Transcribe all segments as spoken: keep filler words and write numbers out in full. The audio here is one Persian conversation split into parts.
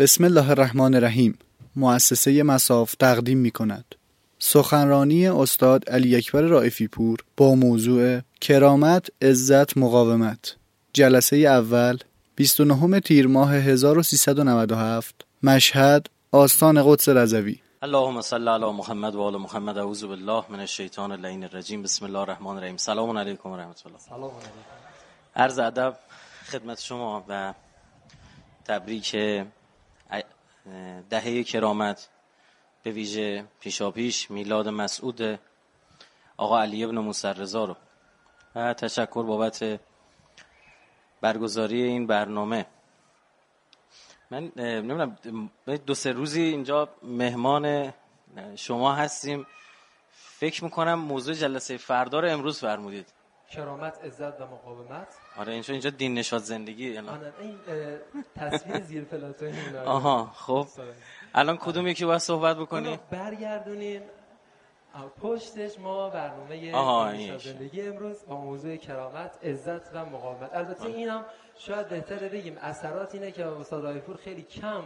بسم الله الرحمن الرحیم مؤسسه مصاف تقدیم می کند. سخنرانی استاد علی اکبر رائفی پور با موضوع کرامت، عزت، مقاومت. جلسه اول بیست و نهم تیر ماه هزار و سیصد و نود و هفت، مشهد، آستان قدس رضوی. اللهم صل علی محمد و آل محمد. اعوذ بالله من الشیطان اللعین الرجیم. بسم الله الرحمن الرحیم. سلام علیکم و رحمت الله. سلام علیکم. عرض ادب خدمت شما و تبریک دهه کرامت، به ویژه پیشاپیش میلاد مسعود آقا علی ابن موسی الرضا رو. و تشکر بابت برگزاری این برنامه. من نمیدونم دو سه روزی اینجا مهمان شما هستیم. فکر میکنم موضوع جلسه فردا رو امروز فرمودید. کرامت، عزت و مقاومت. آره اینجا اینجا دین نشاط زندگی الان. این تصویر زیر پلاتوی اینا. آها خب. الان کدوم یکی باید صحبت بکنیم؟ برگردونیم پشتش ما برنامه دین نشاط زندگی امروز با موضوع کرامت، عزت و مقاومت. البته اینم شاید بهتره بگیم اثرات اینه که استاد رائفی پور خیلی کم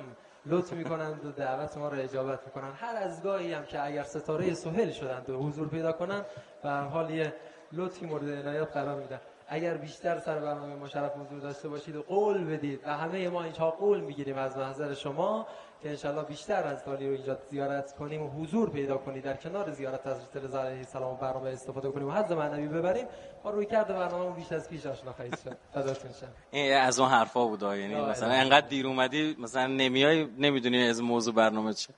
لطف میکنند و دعوت ما رو اجابت میکنن. هر از گاهی هم که اگر ستاره سهل شدند و حضور پیدا کنن به هر حال یه لطفی مورد عنایت قرار میدن. اگر بیشتر سر برنامه مشرف حضور داشته باشید و قول بدید و همه ما اینجا قول میگیریم از محضر شما که انشالله بیشتر از تالی رو اینجا زیارت کنیم و حضور پیدا کنید، در کنار زیارت حضرت رضا علیه السلام برنامه استفاده کنیم و حظ معنوی ببریم. ما روی کرد برنامه بیش از پیش آشنا خواهید شد. فداتون شم. این از اون حرفا بود، یعنی مثلا انقدر دیر اومدی مثلا نمیای نمیدونی از موضوع برنامه چه.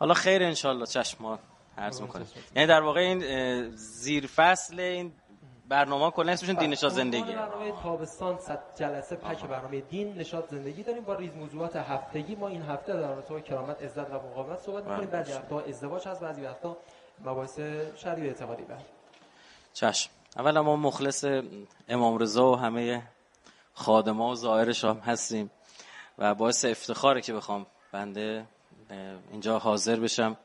حالا خیر انشالله. چشم عرض می‌کنم. یعنی در واقع این زیر فصل این برنامه کلا اسمشون دین نشاط زندگی. برنامه تابستان صد جلسه پک برنامه دین نشاط زندگی داریم با ریز موضوعات هفتگی. ما این هفته در رابطه کرامت، عزت و مقاومت صحبت می‌کنیم. بعضی وقتا ازدواج هست، بعضی وقتا مباحث شرعی و اعتقادی. بله. چشم. اولا ما مخلص امام رضا و همه خادما و زائرش هم هستیم و باعث افتخاره که بخوام بنده اینجا حاضر بشم.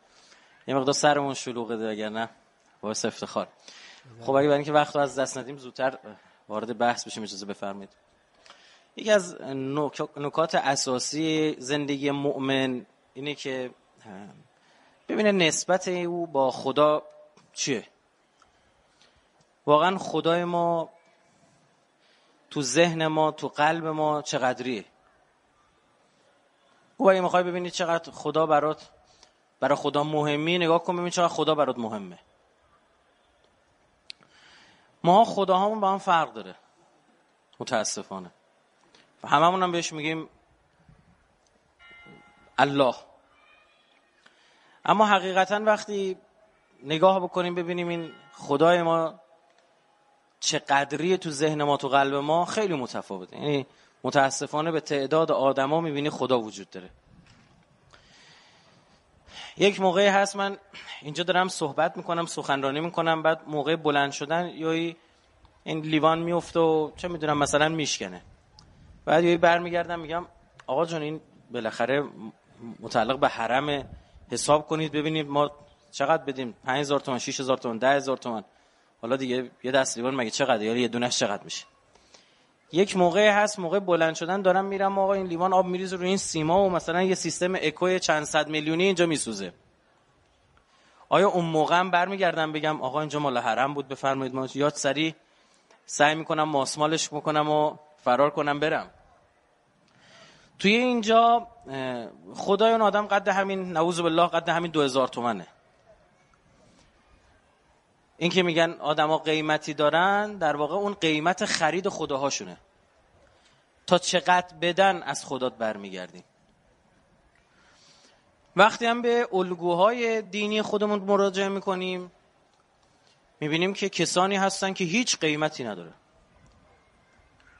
یه مقدار سرمون شلوغه ده، اگر نه باعث افتخار. خب اگه برای اینکه وقت رو از دست ندیم زودتر وارد بحث بشیم اجازه بفرمید. یکی از نکات اساسی زندگی مؤمن اینه که ببینه نسبت او با خدا چیه. واقعا خدای ما تو ذهن ما، تو قلب ما چقدریه. او اگه میخوای ببینی چقدر خدا برات برای خدا مهمی، نگاه کن ببین چرا خدا برات مهمه. ما خداهامون با هم فرق داره متاسفانه و هممون هم بهش میگیم الله. اما حقیقتا وقتی نگاه بکنیم ببینیم این خدای ما چقدریه تو ذهن ما، تو قلب ما، خیلی متفاوته. یعنی متاسفانه به تعداد آدما میبینی خدا وجود داره. یک موقعی هست من اینجا دارم صحبت میکنم، سخنرانی میکنم، بعد موقع بلند شدن یا این لیوان میفته و چه میدونم مثلا میشکنه. بعد یه برمیگردم میگم آقا جان این بالاخره متعلق به حرمه، حساب کنید ببینید ما چقدر بدیم. پنج هزار تومان، شش هزار تومان، ده هزار تومان. حالا دیگه یه دست لیوان مگه چقدر، یا یه دونش چقدر میشه. یک موقعی هست موقع بلند شدن دارم میرم آقا این لیوان آب میریزه روی این سیما و مثلا یه سیستم اکوی چند صد میلیونی اینجا میسوزه. آیا اون موقع هم برمیگردم بگم آقا اینجا مال حرم بود بفرمایید ما یاد سری سعی میکنم ماسمالش میکنم و فرار کنم برم؟ توی اینجا خدای اون آدم قد همین نعوذ بالله قد همین دو هزار تومنه. این که میگن آدما قیمتی دارن در واقع اون قیمت خرید خداهاشونه. تا چقدر بدن از خدات برمیگردیم. وقتی هم به الگوهای دینی خودمون مراجعه میکنیم میبینیم که کسانی هستن که هیچ قیمتی نداره.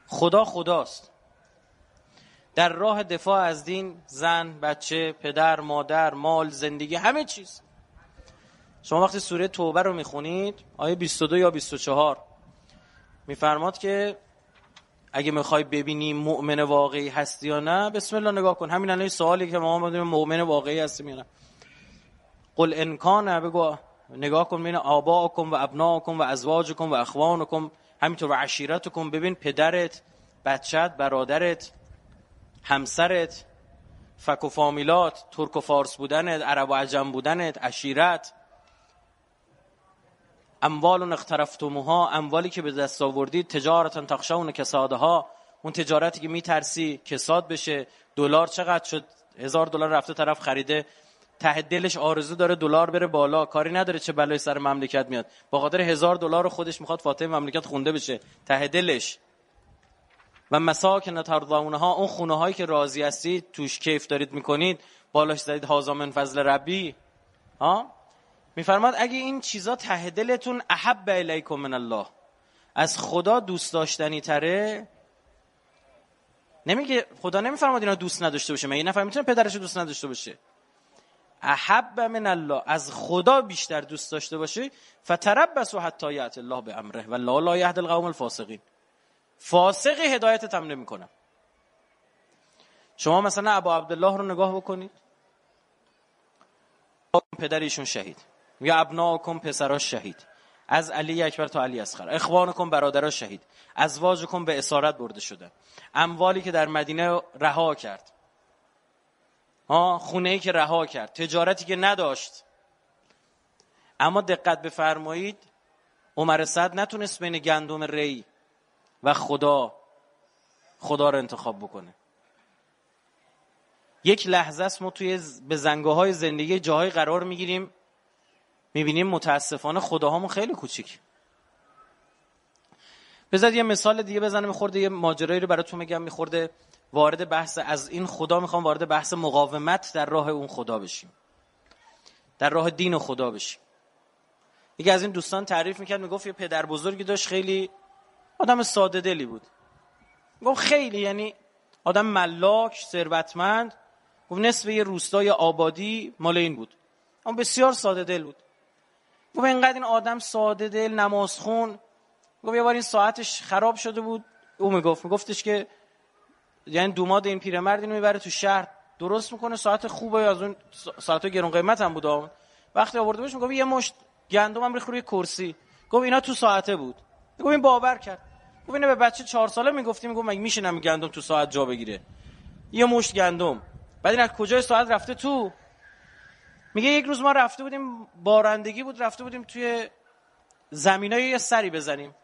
خدا خداست. در راه دفاع از دین زن، بچه، پدر، مادر، مال، زندگی، همه چیز. شما وقتی سوره توبه رو میخونید آیه بیست و دو یا بیست و چهار میفرماد که اگه میخوای ببینی مؤمن واقعی هستی یا نه بسم الله نگاه کن. همین الان سوالی که ما می‌دونیم مؤمن واقعی هستیم یا نه. قل ان کان، بگو نگاه کن بین آباءکم و ابناءکم و ازواجکم و اخوانکم، همینطور و عشیرتکم، ببین پدرت، بچت، برادرت، همسرت، فک و فامیلات، ترک و فارس بودنت، عرب و عجم بودنت، عشیرت، اموال اقترفتموها، اموالی که به دست آوردید، تجارتن تخشون کسادها، اون تجارتی که میترسی کساد بشه. دلار چقدر شد؟ هزار دلار رفته طرف خریده، ته دلش آرزو داره دلار بره بالا، کاری نداره چه بلای سر مملکت میاد، با قدر هزار دلار خودش میخواد فاتحه مملکت خونده بشه ته دلش. و مساکن ترضونها، اون خونه هایی که راضی هستید توش کیف دارید میکنید، بالاش زدید هازا من فضل ربی ها. میفرماد اگه این چیزا ته دلتون احب الیکم من الله، از خدا دوست داشتنی تره. نمیگه خدا، نمیفرماد اینا دوست نداشته باشه، مگه نفر میتونه پدرش دوست نداشته باشه؟ احب من الله، از خدا بیشتر دوست داشته باشی. فتربصوا حتی یأتی الله بأمره والله لا یهدی القوم الفاسقین. فاسقی هدایتت هم نمی‌کنه. شما مثلا ابا عبدالله رو نگاه بکنید، پدر ایشون شهید، یا ابناکم پسراش شهید، از علی اکبر تا علی اصغر، اخوانکم برادراش شهید، ازواجکم به اسارت برده شده، اموالی که در مدینه رها کرد، ها، خونه‌ای که رها کرد، تجارتی که نداشت. اما دقت بفرمایید عمر صد نتونست بین گندم ری و خدا خدا رو انتخاب بکنه. یک لحظه است ما توی به زنگاه‌های زندگی جاهای قرار میگیریم، میبینیم متاسفانه خداهامون خیلی کوچیک. بذار یه مثال دیگه بزنم، میخورده یه ماجرایی رو براتون میگم، میخورده وارد بحث از این خدا میخوام وارد بحث مقاومت در راه اون خدا بشیم، در راه دین خدا بشیم. یکی از این دوستان تعریف میکرد، میگفت یه پدر بزرگی داشت، خیلی آدم ساده دلی بود. گفت خیلی، یعنی آدم ملاک، ثروتمند، گفت نصف یه روستای آبادی مال این بود، اما بسیار ساده دل بود. گفت اینقدر این آدم ساده دل، نمازخون. گفت یه بار این ساعتش خراب شده بود، او میگفت میگفتش که یعنی دوماد این پیرمرد اینو میبره تو شهر درست میکنه، ساعت خوبه، از اون ساعتای گران قیمت هم بود. وقتی آورده بهش میگفت یه مشت گندم هم ریخت روی کرسی. گفت اینا تو ساعته بود. گفت این باور کرد. گفت اینو به بچه چهار ساله میگفتی، میگفت مگه میشه نمی گندم تو ساعت جا بگیره؟ یه مشت گندم. بعد این از کجای ساعت رفته تو؟ میگه یک روز ما رفته بودیم، بارندگی بود، رفته بودیم توی زمینای یه سری بزنیم.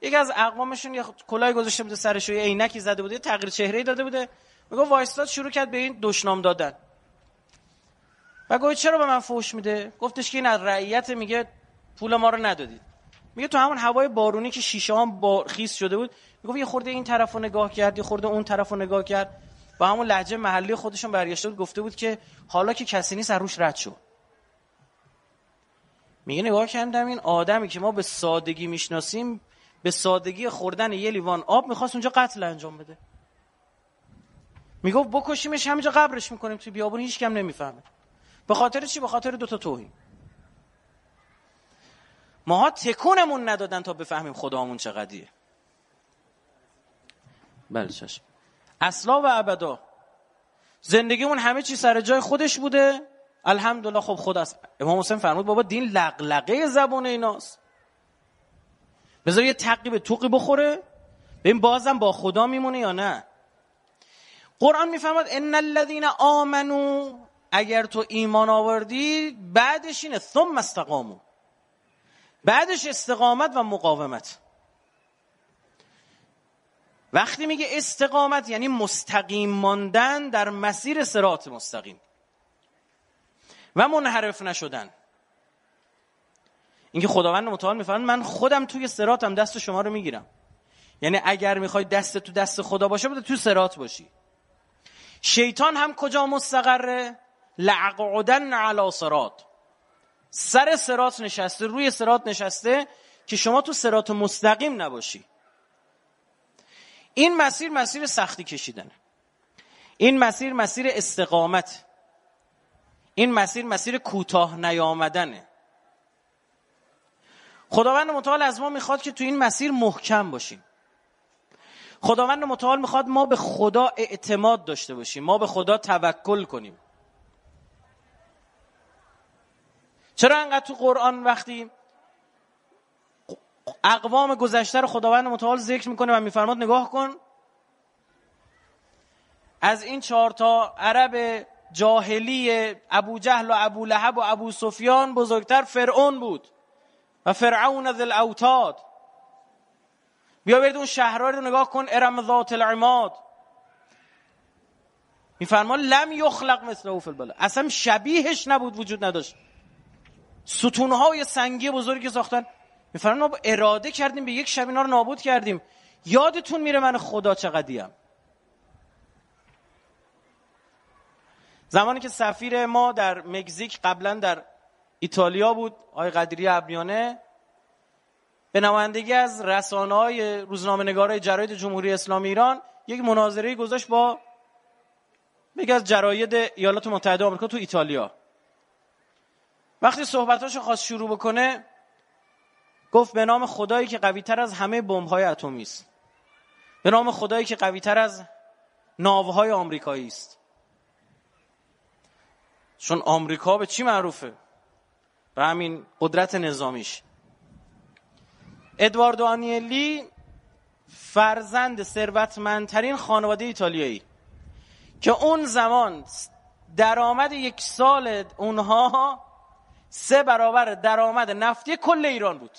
یکی از اقوامشون یه کلاه گذاشته بود سرش، یه عینکی زده بود، یه تغییر چهره‌ای داده بوده. میگه وایستاد شروع کرد به این دشنام دادن. و گفت چرا به من فحش میده؟ گفتش که این از رعیت، میگه پول ما رو ندادید. میگه تو همون هوای بارونی که شیشه‌ام با خیس شده بود، میگه یه خورده این طرفو نگاه کرد، یه خورده اون طرفو نگاه کرد، با همون لهجه محلی خودشون برگشته بود گفته بود که حالا که کسی نیست روش رد شو. میگه نگاه کردم این آدمی که ما به سادگی میشناسیم، به سادگی خوردن یه لیوان آب میخواست اونجا قتل انجام بده. میگفت بکشیمش همینجا قبرش میکنیم توی بیابون، هیچ کم نمیفهمه. به خاطر چی؟ به خاطر دوتا توهین. ماها تکونمون ندادن تا بفهمیم خدامون چقدیه. بله چشم. اصلا و ابدا زندگیمون همه چی سر جای خودش بوده، الحمدلله. خب خود است. امام حسین فرمود بابا دین لقلقه زبان ایناست، بذار یه تقی به توقی بخوره ببین بازم با خدا میمونه یا نه. قرآن میفرماد ان الذین آمنو، اگر تو ایمان آوردی، بعدش اینه ثم استقامو، بعدش استقامت و مقاومت. وقتی میگه استقامت یعنی مستقیم ماندن در مسیر صراط مستقیم و منحرف نشدن. اینکه خداوند متعال میفرماید من خودم توی صراطم، دست شما رو میگیرم. یعنی اگر میخوای دست تو دست خدا باشه، بده تو صراط باشی. شیطان هم کجا مستقره؟ لعقعدن علی صراط، سر صراط نشسته، روی صراط نشسته که شما تو صراط مستقیم نباشی. این مسیر مسیر سختی کشیدنه، این مسیر مسیر استقامت، این مسیر مسیر کوتاه نیامدنه. خداوند متعال از ما میخواد که تو این مسیر محکم باشیم. خداوند متعال میخواد ما به خدا اعتماد داشته باشیم، ما به خدا توکل کنیم. چرا انقدر تو قرآن وقتی اقوام گذشته رو خداوند متعال ذکر میکنه و میفرماد نگاه کن از این چهار تا عرب جاهلی ابو جهل و ابو لهب و ابو سفیان بزرگتر فرعون بود و فرعون ذی الاوتاد. بیا برید اون شهرها رو نگاه کن، ارم ذات العماد. میفرمان لم یخلق مثله فی البلاد، اصلا شبیهش نبود، وجود نداشت. ستونهای سنگی بزرگی ساختن. میفرمان ما اراده کردیم به یک شب اینا رو نابود کردیم. یادتون میره من خدا چقدیم؟ زمانی که سفیر ما در مکزیک، قبلا در ایتالیا بود، آقای قدیری ابیانه، به نمایندگی از رسانه‌های روزنامه‌نگارای جراید جمهوری اسلامی ایران یک مناظره گذاشت با یکی از جراید ایالات متحده آمریکا تو ایتالیا. وقتی صحبتاشو خواست شروع بکنه گفت به نام خدایی که قوی‌تر از همه بمب‌های اتمی است، به نام خدایی که قوی‌تر از ناوهای آمریکایی است. چون آمریکا به چی معروفه؟ به همین قدرت نظامیش. ادواردو آنیلی فرزند ثروتمندترین خانواده ایتالیایی که اون زمان درآمد یک سال اونها سه برابر درآمد نفتی کل ایران بود.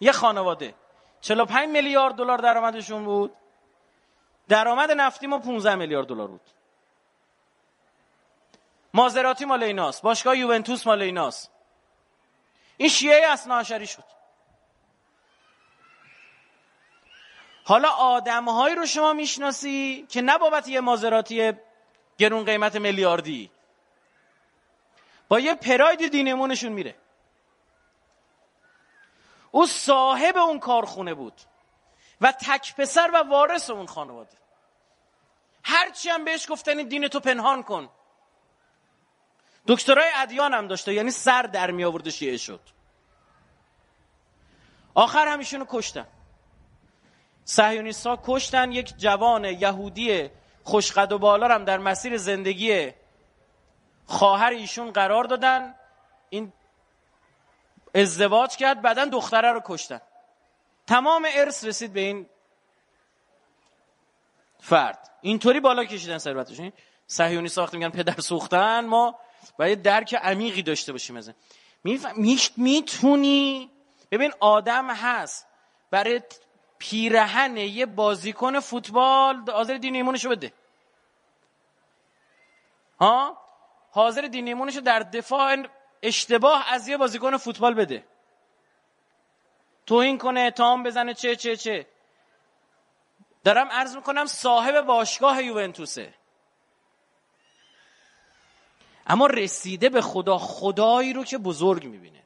یه خانواده چهل و پنج میلیارد دلار درآمدشون بود، درآمد نفتی ما پانزده میلیارد دلار بود. مازراتی مال ایناست، باشگاه یوونتوس مال ایناست. این شیعه اثناعشری شد. حالا آدم‌هایی رو شما میشناسی که نه بابت یه مازراتی گرون قیمت میلیاردی، با یه پراید دینمونشون میره. او صاحب اون کارخونه بود و تک پسر و وارث اون خانواده. هرچی هم بهش گفتن این دین تو پنهان کن. دکترای ادیان هم داشته، یعنی سر در می آورد شیعه شد. آخر همیشونو کشتن. صهیونیست‌ها کشتن. یک جوان یهودی خوشقد و بالا هم در مسیر زندگی خواهر ایشون قرار دادن. این ازدواج کرد، بعدن دختره رو کشتن. تمام ارث رسید به این فرد. اینطوری بالا کشیدن ثروتشون. صهیونیست‌ها وقتی میگن پدر سوختن، ما باید درک عمیقی داشته باشیم از این. میتونی ببین آدم هست برای پیرهن یه بازیکن فوتبال حاضر دین ایمونشو بده، ها، حاضر دین ایمونشو در دفاع اشتباه از یه بازیکن فوتبال بده، توهین کنه، اتهام بزنه، چه چه چه. دارم عرض میکنم صاحب باشگاه یوونتوسه، اما رسیده به خدا. خدایی رو که بزرگ میبینه،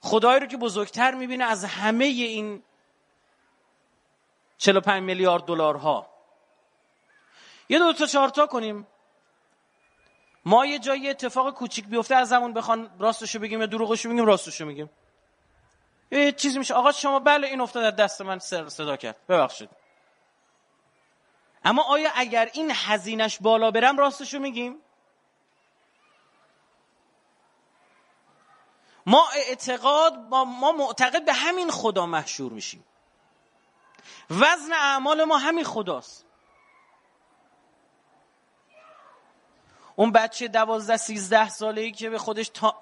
خدایی رو که بزرگتر میبینه از همه این چهل و پنج میلیارد دلارها. یه دو تا چهار تا کنیم. ما یه جایی اتفاق کوچیک بیفته از زمان بخوان راستشو بگیم یا دروغشو بگیم، راستشو میگیم. یه چیزی میشه آقا شما بله این افتاد در دست من، سر صدا کرد، ببخشید. اما آیا اگر این هزینش بالا برم راستشو میگیم؟ ما اعتقاد ما, ما معتقد به همین خدا محشور میشیم. وزن اعمال ما همین خداست. اون بچه دوازده سیزده ساله‌ای که به خودش تا...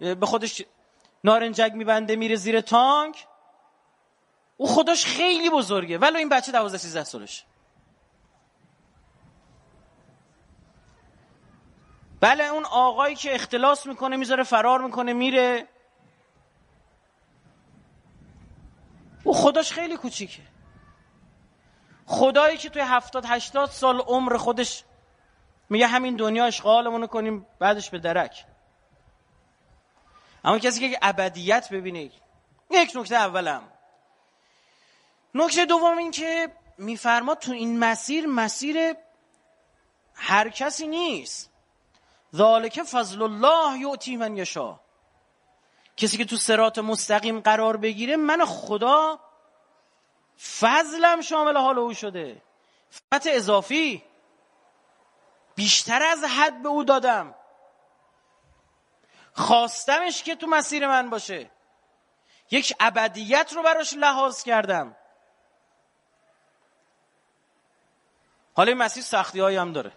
به خودش نارنجک میبنده میره زیر تانک، او خداش خیلی بزرگه، ولی این بچه دوازده سیزده سالش. بله اون آقایی که اختلاس میکنه میذاره فرار میکنه میره، او خداش خیلی کوچیکه. خدایی که توی هفتاد هشتاد سال عمر خودش میگه همین دنیا اشغالمونو کنیم بعدش به درک. اما کسی که ابدیت ببینه. یک نکته اولم. نکته دوم این که میفرما تو این مسیر، مسیر هر کسی نیست. ذالک فضل الله یؤتی من یشاء. کسی که تو صراط مستقیم قرار بگیره، من خدا فضلم شامل حال او شده. فتح اضافی بیشتر از حد به او دادم، خواستمش که تو مسیر من باشه، یک ابدیت رو براش لحاظ کردم. حالا این مسیر سختی هایی هم داره.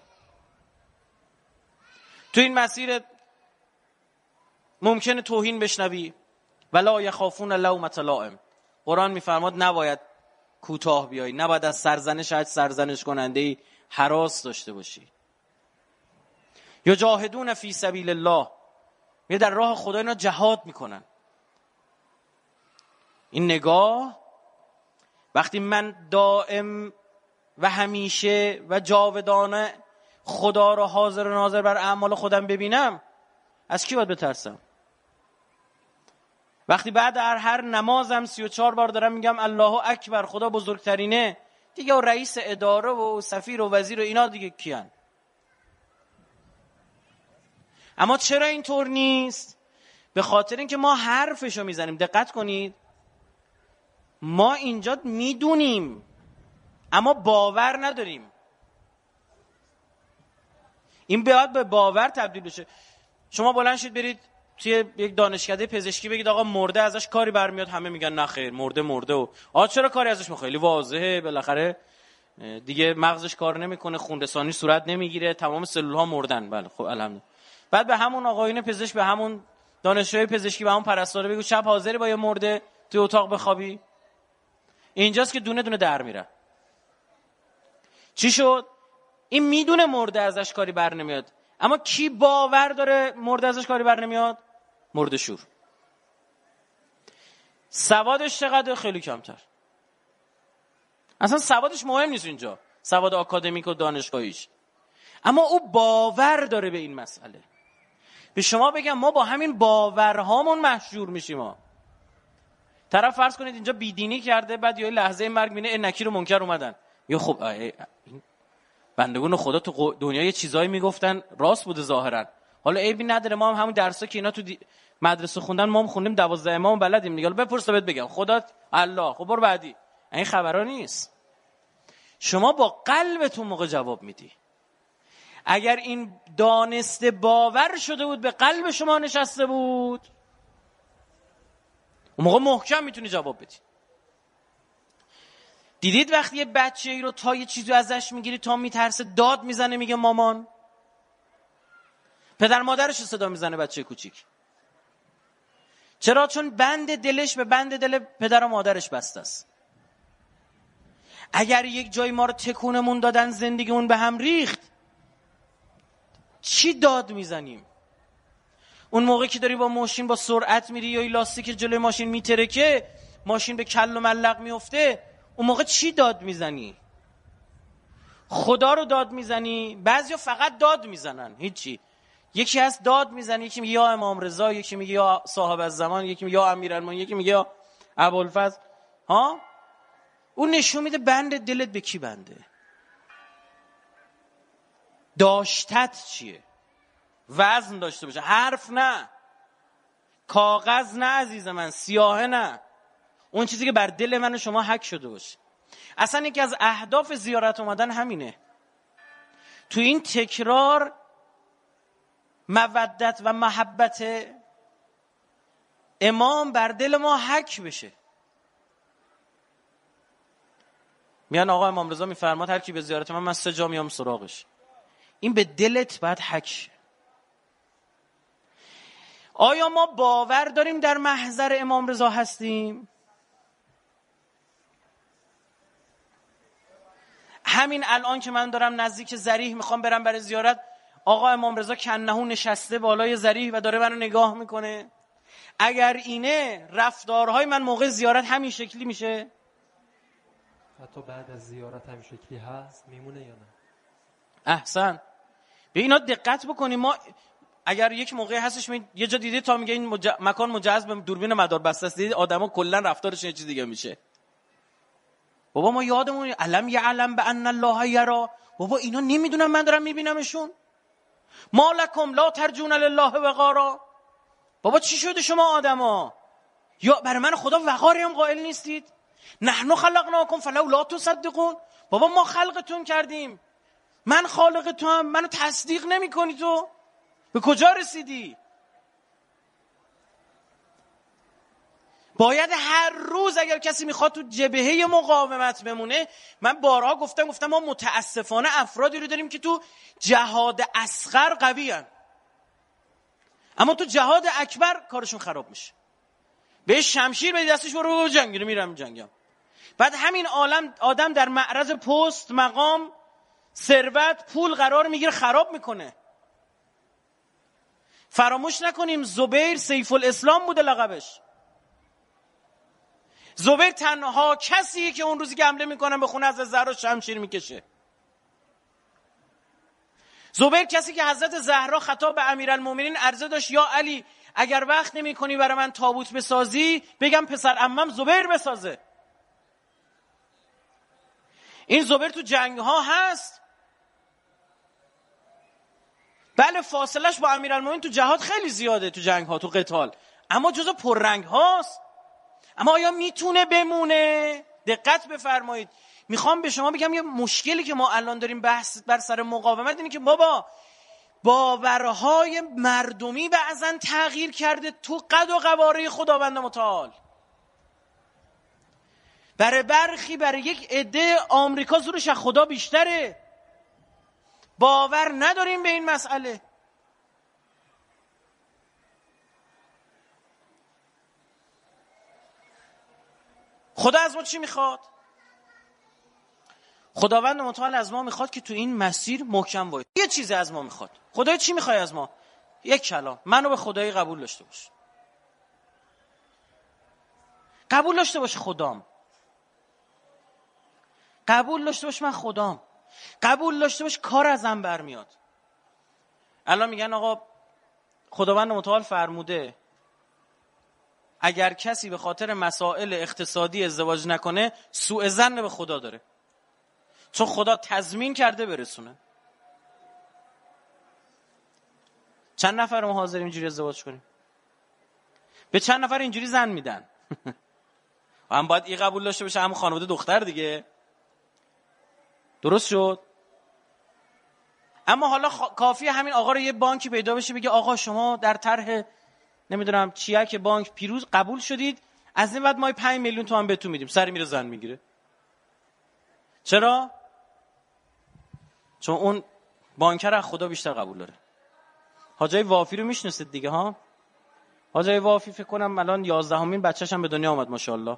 تو این مسیر ممکنه توهین بشنوی، ولا یخافون لومة لائم. قرآن میفرماد نباید کوتاه بیایی، نباید از سرزنش هر سرزنش کننده‌ای هراس داشته باشی. یجاهدون فی سبیل الله، می در راه خدا اینا جهاد میکنن. این نگاه وقتی من دائم و همیشه و جاودانه خدا را حاضر و ناظر بر اعمال خودم ببینم، از کی باید بترسم؟ وقتی بعد هر هر نمازم سی و چار بار دارم میگم الله اکبر، خدا بزرگترینه دیگه، و رئیس اداره و سفیر و وزیر و اینا دیگه کیان؟ اما چرا اینطور نیست؟ به خاطر اینکه ما حرفشو میزنیم. دقت کنید، ما اینجا میدونیم اما باور نداریم. این باید به باور تبدیل بشه. شما بلند شید برید توی یک دانشکده پزشکی بگید آقا مرده ازش کاری برمیاد، همه میگن نه خیر، مرده مرده و آقا چرا کاری ازش میخوای؟ خیلی واضحه، بالاخره دیگه مغزش کار نمیکنه، خون رسانی صورت نمیگیره، تمام سلول‌ها مردن. بله خب الحمدلله. بعد به همون آقایون پزشک، به همون دانشجوی پزشکی، به همون پرستاره بگو شب حاضری با یه مرده توی اتاق بخوابی؟ اینجاست که دونه دونه در میره. چی شد؟ این میدونه مرده ازش کاری بر نمیاد، اما کی باور داره مرده ازش کاری بر نمیاد؟ مرده شور. سوادش چقدر؟ خیلی کمتر. اصلا سوادش مهم نیست اینجا، سواد آکادمیک و دانشگاهیش، اما او باور داره به این مسئله. به شما بگم ما با همین باورهامون مشهور میشیم. ما طرف فرض کنید اینجا بیدینی کرده، بعد یه لحظه مرگ میینه این نکیر و منکر اومدن، یا خب این بندگون خدا تو دنیا یه چیزایی میگفتن راست بوده ظاهرا، حالا عیبی نداره، ما هم همون درسا که اینا تو دی... مدرسه خوندن ما هم خوندیم، دوازده امام بلدیم دیگه، حالا بپرس تا بهت بگم خدا الله. خب برو بعدی. این خبرا نیست. شما با قلبتون موقع جواب میدی. اگر این دانسته باور شده بود، به قلب شما نشسته بود، اون موقع محکم میتونی جواب بدی. دیدید وقتی یه بچه ای رو تا یه چیزی ازش میگیری تا میترسه، داد میزنه میگه مامان، پدر مادرش رو صدا میزنه بچه کوچیک. چرا؟ چون بند دلش به بند دل پدر و مادرش بسته است. اگر یک جایی ما رو تکونمون دادن، زندگیمون به هم ریخت، چی داد میزنیم؟ اون موقع که داری با ماشین با سرعت میری یا لاستیک جلوی ماشین میترکه، ماشین به کل و ملق میفته، اون موقع چی داد میزنی؟ خدا رو داد میزنی؟ بعضیا فقط داد میزنن، هیچی. یکی هست داد میزنه، یکی میگه یا امام رضا، یکی میگه یا صاحب الزمان، یکی میگه یا امیرالمومنین، یکی میگه یا ابوالفضل. ها؟ اون نشون میده بند دلت به کی بنده. داشتت چیه؟ وزن داشته باشه، حرف نه، کاغذ نه عزیز من، سیاهه نه، اون چیزی که بر دل من و شما حک شده باشه. اصلا یکی از اهداف زیارت اومدن همینه، تو این تکرار مودت و محبت امام بر دل ما حک بشه. میان آقا امام رضا میفرماد هر کی به زیارت من، من سه جا میام سراغش. این به دلت باید حک شه. آیا ما باور داریم در محضر امام رضا هستیم؟ همین الان که من دارم نزدیک ضریح میخوام برم برای زیارت، آقا امام رضا کنهو نشسته بالای ضریح و داره منو نگاه میکنه. اگر اینه، رفتارهای من موقع زیارت همین شکلی میشه؟ حتی بعد از زیارت همین شکلی هست میمونه یا نه؟ احسن. به اینا دقت بکنیم. ما اگر یک موقع هستش می... یه جا دیدید تا میگه این مج... مکان مجهز به دوربین مداربسته است، دیدید آدما کلا رفتارش یه چیز دیگه میشه. بابا ما یادمون علم یعلم بان الله یرا، بابا اینا نمیدونن من دارم میبینمشون. ما لکم لا ترجون لله وقارا، بابا چی شده شما آدما؟ یا برای من خدا وقاری هم قائل نیستید؟ نحنو خلقناکم فلولا تصدقون، بابا ما خلقتون کردیم، من خالق تو هم، منو تصدیق نمی کنی، تو به کجا رسیدی؟ باید هر روز اگر کسی میخواد تو جبهه مقاومت بمونه، من بارها گفتم گفتم ما متاسفانه افرادی رو داریم که تو جهاد اصغر قوی هن، اما تو جهاد اکبر کارشون خراب میشه. به شمشیر به دستش برو جنگ رو میرم جنگم. بعد همین عالم آدم در معرض پست، مقام، ثروت، پول قرار میگیره، خراب میکنه. فراموش نکنیم زبیر سیف الاسلام بوده لقبش. زبیر تنها کسیه که اون روزی که حمله میکنن به خونه حضرت زهرا شمشیر میکشه. زبیر کسی که حضرت زهرا خطاب به امیرالمومنین عرضه داشت یا علی اگر وقت نمی کنی برای من تابوت بسازی بگم پسر عمم زبیر بسازه. این زبیر تو جنگ ها هست. بله فاصلش با امیرالمومنین تو جهاد خیلی زیاده، تو جنگ ها، تو قتال، اما جزو پررنگ هاست. اما آیا میتونه بمونه؟ دقت بفرمایید. میخوام به شما بگم یه مشکلی که ما الان داریم بحث بر سر مقاومت اینه که بابا باورهای مردمی بعضن تغییر کرده تو قد و قواره خداوند متعال. برای برخی، برای یک عده آمریکا زورش از خدا بیشتره، باور نداریم به این مسئله. خدا از ما چی میخواد؟ خداوند متعال از ما میخواد که تو این مسیر محکم وای. یه چیزی از ما میخواد. خدا چی میخواد از ما؟ یک کلام. منو به خدای قبول داشته باش. قبول داشته باش خدام. قبول داشته باش من خدام. قبول داشته باش کار ازم برمیاد. الان میگن آقا خداوند متعال فرموده اگر کسی به خاطر مسائل اقتصادی ازدواج نکنه سوء ظن به خدا داره، چون خدا تضمین کرده برسونه. چند نفر ما حاضر اینجوری ازدواج کنیم؟ به چند نفر اینجوری زن میدن؟ هم باید این قبول داشته باشه، هم خانواده دختر دیگه. درست شد؟ اما حالا خ... کافیه همین آقا رو یه بانکی پیدا بشه بگه آقا شما در طرح نمیدونم چیه که بانک پیروز قبول شدید، از این بعد ما پنج میلیون تومان بهتون میدیم، سری میره زن میگیره. چرا؟ چون اون بانکر از خدا بیشتر قبول داره. حاجی وافی رو میشناسید دیگه ها؟ حاجی وافی فکر کنم الان یازدهمین بچه‌ش هم به دنیا اومد ماشاءالله.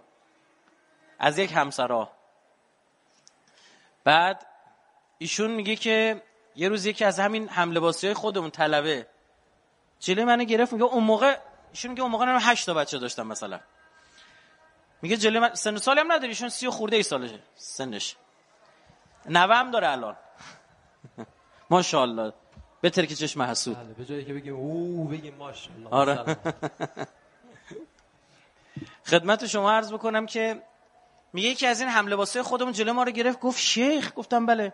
از یک همسرها. بعد ایشون میگه که یه روز یکی از همین هملباسی‌های خودمون طلبه جلوی منو گرفت، میگه اون موقع ایشون میگه اون موقع من هشت تا بچه داشتم مثلا. میگه جلوی من سن سالی هم نداری، ایشون سی و خورده ای سالشه سنش. نوام داره الان. ماشاءالله. بهتر که چشم حسود. بله، به جایی که بگیم او بگیم ماشاءالله. آره. خدمت شما عرض بکنم که میگه یکی از این حمله واسه خودمون جلوی ما رو گرفت، گفت شیخ. گفتم بله.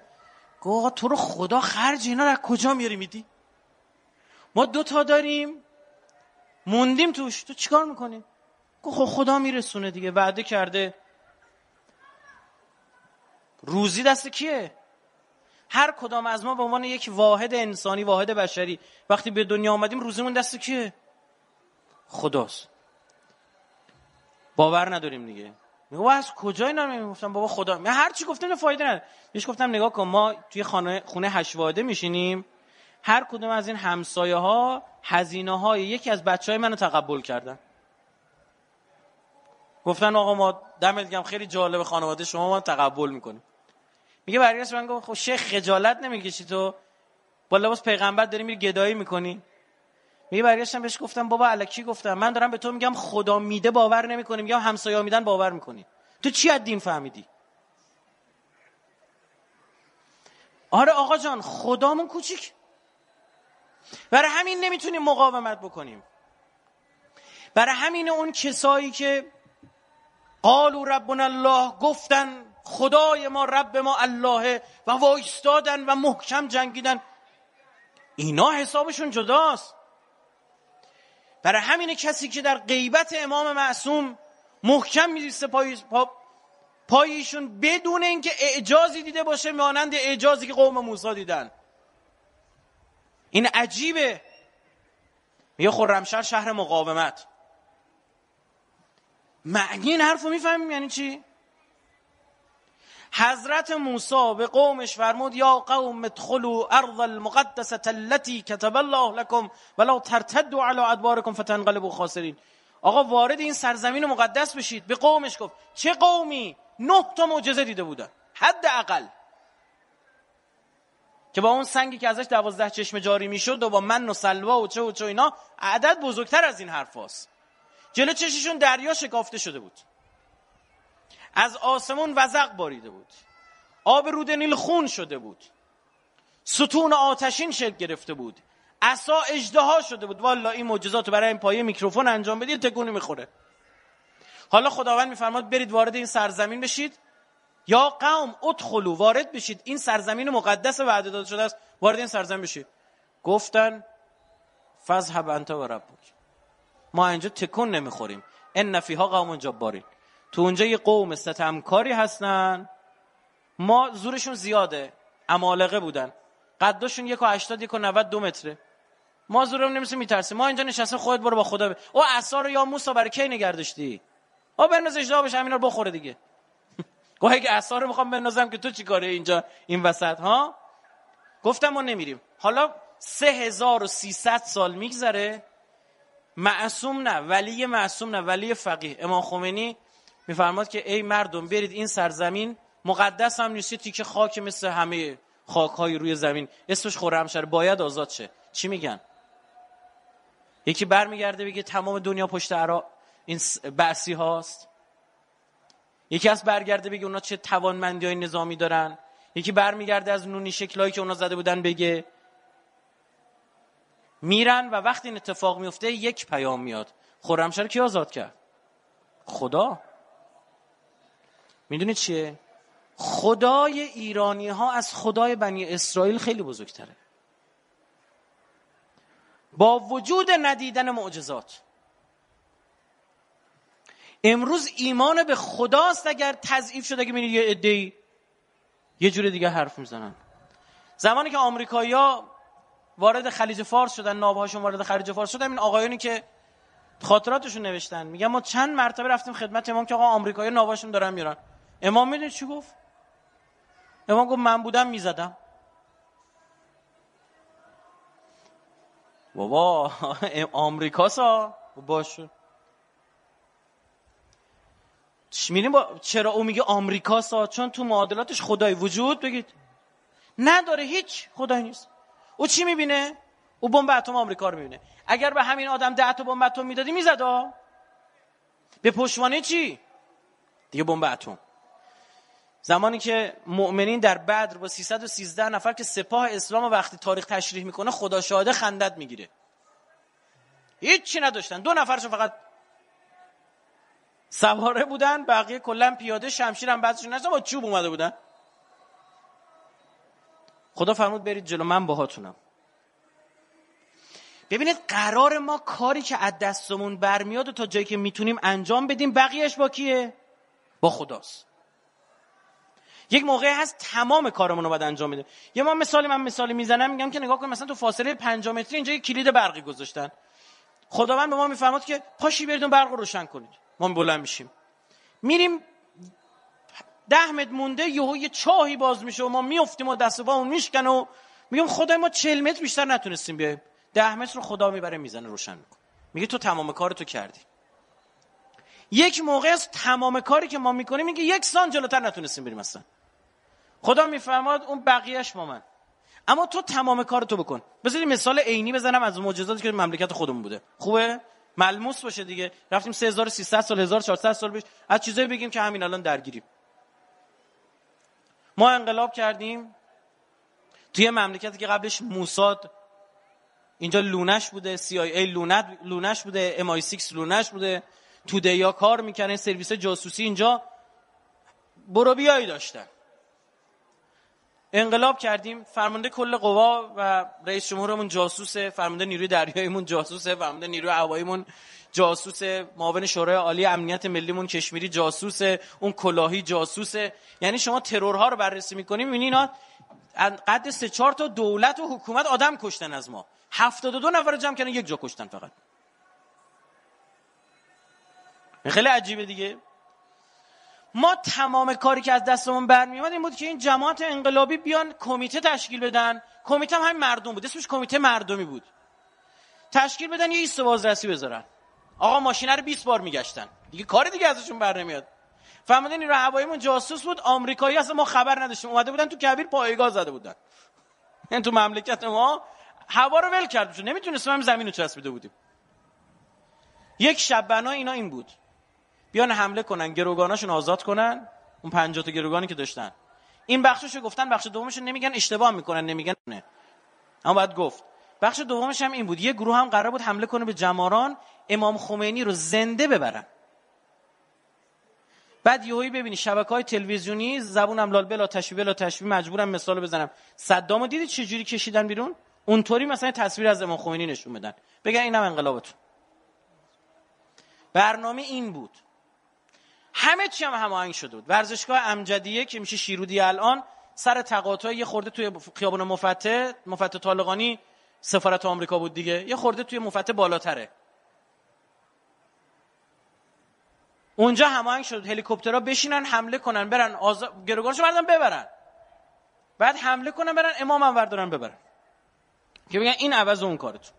گفت آقا تو رو خدا خرج اینا رو کجا میاری میدی؟ ما دو تا داریم موندیم توش، تو چیکار میکنی؟ گفت خب خدا میرسونه دیگه، وعده کرده. روزی دست کیه؟ هر کدام از ما به عنوان یک واحد انسانی، واحد بشری وقتی به دنیا آمدیم روزیمون دست کیه؟ خداست. باور نداریم دیگه. میگم از کجا اینا رو؟ گفتم بابا خدا. من هر چی گفتم فایده نداره. بهش گفتم نگاه کن ما توی خانه خونه هشت واحده میشینیم، هر کدوم از این همسایه ها هزینه های یکی از بچهای منو تقبل کردن. گفتن آقا ما دمت گرم خیلی جالب خانواده شما، ما تقبل میکنیم. میگه برگشت من گفت خب شیخ خجالت نمیکشی تو؟ با لباس پیغمبر داری میری گدایی میکنی. میگه برگشتم بهش گفتم بابا الکی گفتم، من دارم به تو میگم خدا میده باور نمیکنی، میگم همسایه میدن باور میکنی. تو چی از دین فهمیدی؟ آره آقا جان خدامون کوچیک، برای همین نمیتونیم مقاومت بکنیم. برای همین اون کسایی که قالوا ربنا الله، گفتن خدای ما رب ما الله، و وایستادن و محکم جنگیدن، اینا حسابشون جداست. برای همین کسی که در غیبت امام معصوم محکم می‌ایسته پای پا... پایشون بدون اینکه اعجازی دیده باشه، مانند اعجازی که قوم موسی دیدن. این عجیبه. میگه خرمشهر شهر مقاومت. معنی این حرف رو میفهمیم یعنی چی؟ حضرت موسی به قومش فرمود یا قوم ادخلوا ارض المقدسه التي كتب الله لكم ولا ترتدوا على ادباركم فتنقلبوا خاسرین. آقا وارد این سرزمین مقدس بشید. به قومش گفت. چه قومی؟ نه تا معجزه دیده بودن حد اقل، که با اون سنگی که ازش دوازده چشم جاری میشد و با من و سلوا و چه و چه اینا، عدد بزرگتر از این حرفاست. جلو چششون دریا شکافته شده بود، از آسمون وزق باریده بود، آب رود نیل خون شده بود، ستون آتشین شکل گرفته بود، عصا اژدها شده بود. والا این معجزاتو برای این پایه میکروفون انجام بدید تکونی میخوره. حالا خداوند میفرماد برید وارد این سرزمین بشید. یا قوم ادخلوا، وارد بشید، این سرزمین مقدس وعده داده شده است، وارد این سرزمین بشید. گفتن فذهب انت و ربک، ما اینجا تکون نمیخوریم. ان فیها قوم جبارین، تو اونجا یه قوم ستمکاری هستن، ما زورشون زیاده، عمالقه بودن، قدشون یک و هشتاد یک و نود دو متره، ما زورم نمیسه میترسیم، ما اینجا نشستیم، خودت برو با خدا ب... او اثار یا موسی برای کی نگردشتی؟ او بنوز اجدابش همینا رو بخوره دیگه. گوه اگه اثار رو میخوام بنوزم که تو چی کاره اینجا این وسط ها؟ گفتم ما نمیریم. حالا سه هزار و سیصد سال میگذره، معصوم نه ولی معصوم نه ولی فقیه امام خمینی میفرماد که ای مردم برید این سرزمین مقدس، هم نیست تیکه خاک مثل همه خاک‌های روی زمین، اسمش خرمشهر، باید آزاد شه. چی میگن؟ یکی برمیگرده بگه تمام دنیا پشت عراق این بعثی هاست، یکی از برگرده بگه اونا چه توانمندی‌های نظامی دارن، یکی برمیگرده از نونی شکلایی که اونا زده بودن بگه. میرن و وقتی این اتفاق میفته یک پیام میاد. خرمشهر کی آزاد کرد؟ خدا. میدونید چیه؟ خدای ایرانی ها از خدای بنی اسرائیل خیلی بزرگتره، با وجود ندیدن معجزات. امروز ایمان به خداست، اگر تضعیف شده که میرید یه عده‌ای یه جور دیگه حرف میزنن. زمانی که آمریکایی‌ها وارد خلیج فارس شدن، ناوهاشون وارد خلیج فارس شدن، این آقایونی که خاطراتشون نوشتن میگن ما چند مرتبه رفتیم خدمت امام که آقا آمریکایی‌ها ناوهاشون دارن میرن. امام میدونی چی گفت؟ امام گفت من بودم میزدم. بابا آمریکاسا باشه. میریم با... چرا او میگه آمریکاسا؟ چون تو معادلاتش خدای وجود بگید نداره، هیچ خدایی نیست. او چی میبینه؟ او بمب اتم آمریکا رو میبینه. اگر به همین آدم ده تا بمب اتم میدادی میزدا؟ به پشوانه چی؟ دیگه بمب اتم. زمانی که مؤمنین در بدر با سیصد و سیزده نفر که سپاه اسلام وقتی تاریخ تشریح میکنه خدا شاهده خندت میگیره، هیچ چی نداشتن، دو نفرشون فقط سواره بودن، بقیه کلا پیاده، شمشیر هم بعضیشون نشون با چوب اومده بودن. خدا فرمود برید جلو من باهاتونم. ببینید قرار ما کاری که از دستمون برمیاد و تا جایی که میتونیم انجام بدیم، بقیهش با کیه؟ با خداست. یک موقع هست تمام کارمون رو باید انجام بدیم. یه ما مثالی من مثالی میزنم میگم که نگاه کن، مثلا تو فاصله پنج متری اینجا یک کلید برقی گذاشتن، خداوند به ما میفرماد که پاشی برید اون برق رو روشن کنید. ما بلند میشیم میریم، ده متر مونده یهو یه چاهی باز میشه و ما میافتیم و دست و پامون میشکنه و میگم خدای ما چهل متر بیشتر نتونستیم بیایم. ده متر رو خدا میبره میزنه روشن میکنه، میگه تو تمام کارتو کردی. یک موقع از تمام کاری که ما میکنیم میگه یک سان جلوتر نتونستیم بریم، مثلا خدا میفرماد اون بقیهش با من، اما تو تمام کارتو بکن. بذارید مثال عینی بزنم از معجزاتی که مملکت خودمون بوده، خوبه ملموس باشه دیگه. رفتیم سه هزار و سیصد سال هزار و چهارصد سال پیش از چیزایی بگیم که همین الان درگیریم. ما انقلاب کردیم توی مملکتی که قبلش موساد اینجا لونش بوده، سی آی ای لونت لونش بوده، ام آی سیکس لونش بوده، تودیا کار میکنه، سرویس جاسوسی اینجا برو بیایی داشتن. انقلاب کردیم، فرمانده کل قوا و رئیس جمهورمون جاسوسه، فرمانده نیروی دریاییمون جاسوسه، فرمانده نیروی هواییمون جاسوسه، معاون شورای عالی امنیت ملیمون کشمیری جاسوسه، اون کلاهی جاسوسه. یعنی شما ترورها رو بررسی می‌کنی می‌بینی اینا قد سه چهار تا دولت و حکومت آدم کشتن از ما. هفتاد و دو نفر رو جمع کردن یک جا کشتن فقط. خیلی عجیبه دیگه. ما تمام کاری که از دستمون برمیومد این بود که این جماعت انقلابی بیان کمیته تشکیل بدن. کمیته هم همین مردم بود، اسمش کمیته مردمی بود. تشکیل بدن یه ایست بازرسی بذارن. آقا ماشینا رو بیست بار میگشتن، دیگه کاری دیگه ازشون برنمیاد. فهمیدین این راهبایمون جاسوس بود، آمریکایی است، ما خبر نداشتیم. اومده بودن تو کبیر پایگاه زده بودن. این تو مملکت ما هوا رو ول کردیم، نمیتونستم هم زمین رو چسبیده بودیم. یک شب بنا اینا این بود بیان حمله کنن، گروگاناشون آزاد کنن، اون پنجاه تا گروگانی که داشتن. این بخششو گفتن، بخش دومش نمیگن، اشتباه میکنن نمیگن، اما باید گفت. بخش دومش هم این بود یه گروه هم قرار بود حمله کنه به جماران، امام خمینی رو زنده ببرن. بعد یهویی ببینی شبکه‌های تلویزیونی، زبونم لال بلا تشبیه بلا تشبیه، مجبورم مثال بزنم، صدامو دیدی چه جوری کشیدن بیرون؟ اونطوری مثلا تصویر از امام خمینی نشون بدن، بگن اینم انقلابتون. برنامه این بود. همه چی هم هماهنگ شده بود. ورزشگاه امجدیه که میشه شیرودی الان، سر تقاطع یه خورده توی خیابون مفتح، مفتح طالقانی سفارت آمریکا بود دیگه، یه خورده توی مفتح بالاتره. اونجا هماهنگ شد هلیکوپترها بشینن حمله کنن برن، آز... گروگانشو بردن ببرن. بعد حمله کنن برن، امام هم بردارن ببرن. که بگن این عوض اون کارتون.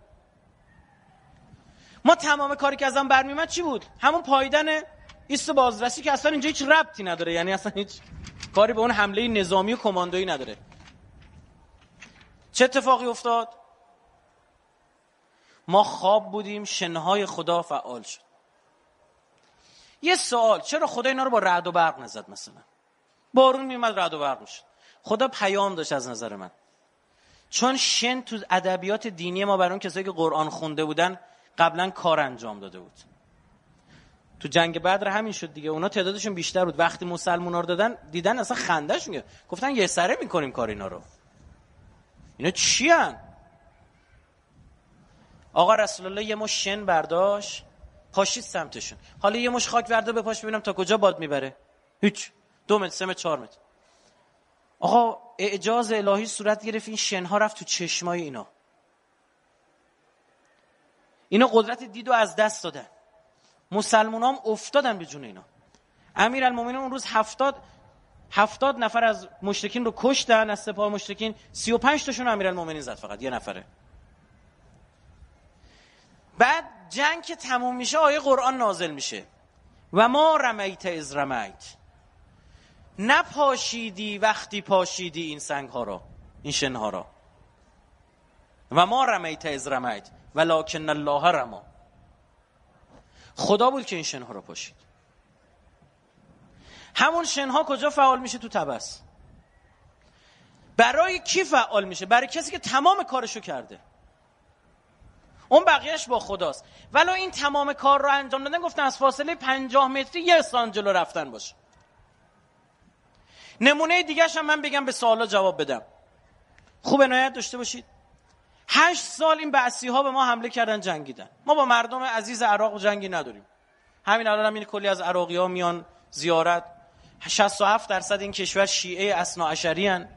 ما تمام کاری که ازم برمیومد چی بود؟ همون پاییدن ایست بازرسی که اصلا اینجا هیچ ربطی نداره، یعنی اصلا هیچ کاری به اون حمله نظامی و کماندویی نداره. چه اتفاقی افتاد؟ ما خواب بودیم، شنهای خدا فعال شد. یه سوال، چرا خدا اینا رو با رعد و برق نزد؟ مثلا بارون میومد رعد و برق میشد. خدا پیام داشت از نظر من، چون شن تو ادبیات دینی ما برای اون کسایی که قرآن خونده بودن قبلا کار انجام داده بود. تو جنگ بدر همین شد دیگه، اونا تعدادشون بیشتر بود، وقتی مسلمونا رو دادن دیدن اصلا خندهشون گرفت، گفتن یه سره میکنیم کار اینا رو. اینا چی ان؟ آقا رسول الله یه مش شن برداشت پاشید سمتشون. حالا یه مش خاک ورده بپاش ببینم تا کجا باد میبره. هیچ. دو متر، سه متر، چهار متر. آقا اعجاز الهی صورت گرفت، این شنها رفت تو چشمای اینا. اینا قدرت دیدو از دست دادن. مسلمانام افتادن به جون اینا. امیرالمومنین اون روز هفتاد هفتاد نفر از مشرکین رو کشتن، از سپاه مشرکین سی و پنج تاشون امیرالمومنین زد، فقط یه نفره. بعد جنگ که تموم میشه آیه قرآن نازل میشه، و ما رمیت از رمیت، نپاشیدی وقتی پاشیدی این سنگ ها را، این شن ها را، و ما رمیت از رمیت ولکن الله رما. خدا بود که این شن ها را پاشید. همون شن ها کجا فعال میشه؟ تو طبس. برای کی فعال میشه؟ برای کسی که تمام کارشو کرده، اون بقیهش با خداست. ولو این تمام کار رو انجام دادن، گفتن از فاصله پنجاه متری یه سان جلو رفتن باشه. نمونه دیگه‌ش هم من بگم به سوالا جواب بدم، خوب عنایت داشته باشید. هشت سال این بعثی‌ها به ما حمله کردن، جنگیدن. ما با مردم عزیز عراق جنگی نداریم. همین الان هم این کلی از عراقی‌ها میان زیارت. شصت و هفت درصد این کشور شیعه اثناعشری ان.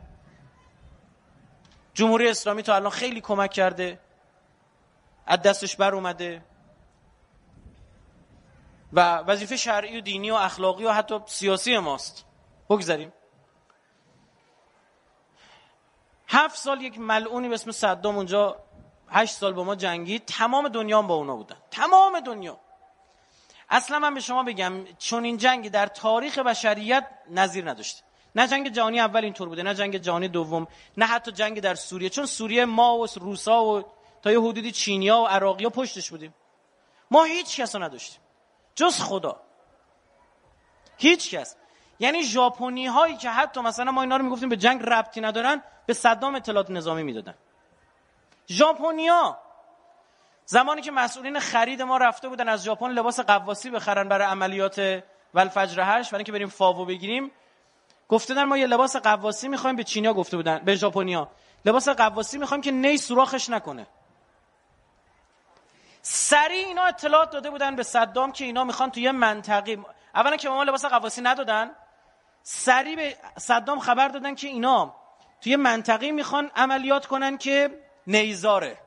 جمهوری اسلامی تا الان خیلی کمک کرده، از دستش بر اومده و وظیفه شرعی و دینی و اخلاقی و حتی سیاسی ماست. بگذاریم هفت سال یک ملعونی به اسم صدام اونجا هشت سال با ما جنگید. تمام دنیا با اونا بودن، تمام دنیا. اصلا من به شما بگم، چون این جنگی در تاریخ بشریت نظیر نداشته. نه جنگ جهانی اول اینطور بوده، نه جنگ جهانی دوم، نه حتی جنگ در سوریه. چون سوریه ما و روسا و تا یه حدودی چینیا و عراقیا پشتش بودیم. ما هیچ کس رو نداشتیم جز خدا، هیچ کس. یعنی ژاپنی هایی که حتی مثلا ما اینا رو میگفتیم به جنگ ربطی ندارن، به صدام اطلاعات نظامی میدادن. ژاپنیا زمانی که مسئولین خرید ما رفته بودن از ژاپن لباس قواسی بخرن برای عملیات والفجر هشت، برای اینکه بریم فاو بگیریم، گفته بودن ما یه لباس قواسی میخوایم. به چینیا گفته بودن، به ژاپنیا لباس قواسی میخوایم که نی سوراخش نکنه. سریع اینا اطلاعات داده بودن به صدام که اینا میخوان توی یه منطقه، اولا که ما لباس قواسی ندادن، سریع به صدام خبر دادن که اینا توی یه منطقه میخوان عملیات کنن که نیزاره.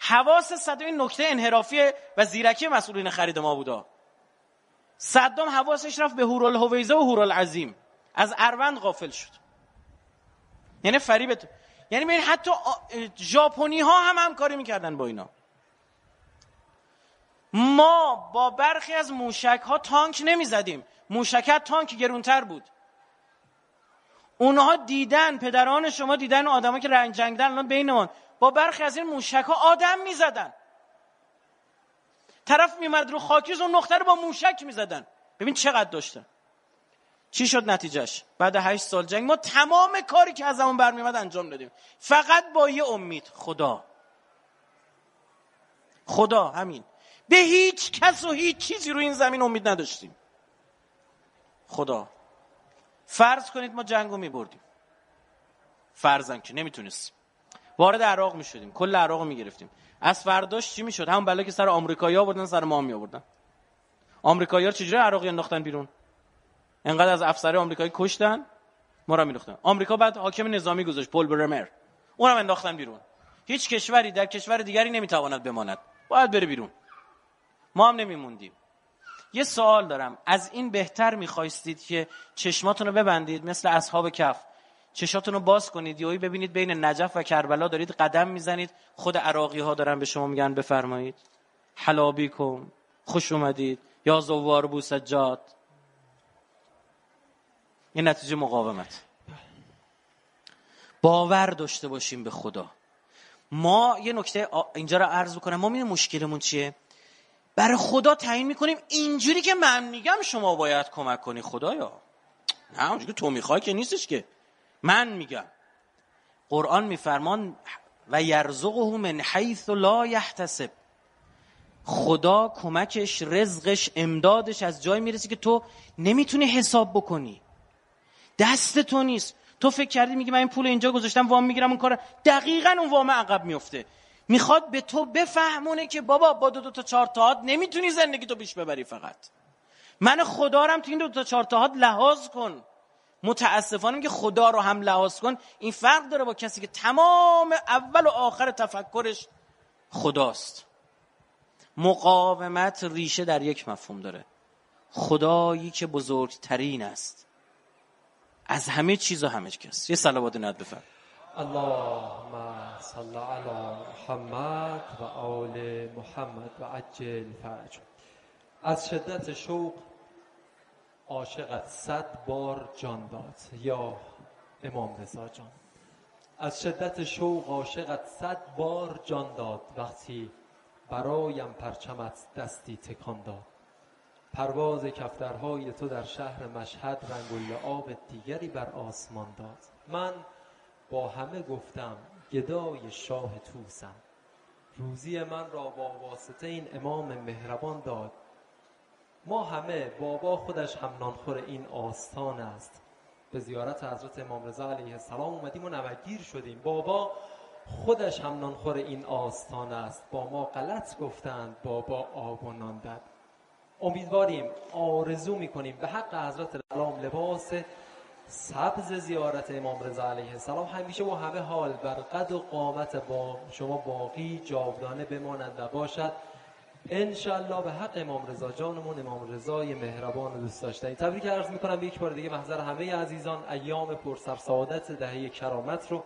حواس صدام، این نکته انحرافی و زیرکی مسئولین خرید ما بودا. صدام حواسش رفت به هورالهویزه و هورالعظیم، از اروند غافل شد. یعنی فریبت، یعنی ببین حتی ژاپنی ها هم همکاری میکردن با اینا. ما با برخی از موشک ها تانک نمیزدیم، موشکت تانک گرونتر بود. اونها دیدن، پدران شما دیدن آدم ها که رنگ جنگدن الان بینمان، با برخی از این موشک ها آدم میزدن. طرف میمرد رو خاکیز اون نقطه رو با موشک میزدن. ببین چقدر داشتن. چی شد نتیجهش؟ بعد هشت سال جنگ ما تمام کاری که از همون برمیمد انجام دادیم، فقط با یه امید، خدا. خدا همین. به هیچ کس و هیچ چیزی رو این زمین امید نداشتیم، خدا. فرض کنید ما جنگو میبردیم، فرضاً که نمیتونستیم، وارد عراق میشدیم، کل عراق رو میگرفتیم، از فرداش چی میشد؟ همون بلا که سر آمریکایی ها بردن سر ما هم میابردن. آمریکایی ها چجوری عراقی انداختن بیرون؟ انقدر از افسر آمریکایی کشتن، ما را مینداختن. آمریکا بعد حاکم نظامی گذاشت، پل برمر، اونم انداختن بیرون. هیچ کشوری در کشور دیگری نمیتواند بماند، باید بره بیرون. ما هم نمیموندیم. یه سوال دارم، از این بهتر میخواستید که چشماتون رو ببندید مثل اصحاب کهف، چشاتون رو باز کنید، یهویی ببینید بین نجف و کربلا دارید قدم میزنید، خود عراقی ها دارن به شما میگن بفرمایید حلابیکم، خوش اومدید یا زوار بو سجاد. این نتیجه مقاومت. باور داشته باشیم به خدا. ما یه نکته اینجا رو عرض بکنم، ما میدونیم مشکلمون چیه، برای خدا تعیین میکنیم اینجوری که من میگم شما باید کمک کنی خدایا، نه اونجوری که تو میخوای که نیستش، که من میگم. قرآن میفرمان و یرزقه من حیث لا یحتسب، خدا کمکش، رزقش، امدادش از جای میرسی که تو نمیتونی حساب بکنی، دست تو نیست. تو فکر کردی میگی من این پول اینجا گذاشتم وام میگیرم، اون کار دقیقاً اون وام عقب میفته. میخواد به تو بفهمونه که بابا با دو دو تا چهار تا هات نمیتونی زندگی تو پیش ببری، فقط من خدا رو هم تو این دو تا چهار تا هات لحاظ کن. متاسفانه که خدا رو هم لحاظ کن، این فرق داره با کسی که تمام اول و آخر تفکرش خداست. مقاومت ریشه در یک مفهوم داره، خدایی که بزرگترین است از همه چیز و همه کس. یه صلوات نعت بفرم. اللهم صل علی محمد و آل محمد و عجل فرج. از شدت شوق عاشقت صد بار جان داد. یا امام رضا جان، از شدت شوق عاشقت صد بار جان داد، وقتی برایم پرچمت دستی تکان داد. پرواز کفترهای تو در شهر مشهد رنگ و لعاب دیگری بر آسمان داد. من با همه گفتم گدای شاه توسم، روزی من را با واسطه این امام مهربان داد. ما همه بابا خودش هم نانخور این آستان است. به زیارت حضرت امام رضا علیه السلام اومدیم و نمگیر شدیم. بابا خودش هم نانخور این آستان است، با ما غلط گفتند، بابا آب و نان داد. امیدواریم، آرزو میکنیم به حق حضرت سلام لباس سبز زیارت امام رضا علیه السلام همیشه و همه حال بر قد و قامت با شما باقی جاودانه بماند و باشد انشالله. به حق امام رضا جانمون، امام رضای مهربان و دوست داشتنی. تبریک عرض میکنم به یک بار دیگه محضر همه عزیزان، ایام پرسر سعادت دهه کرامت رو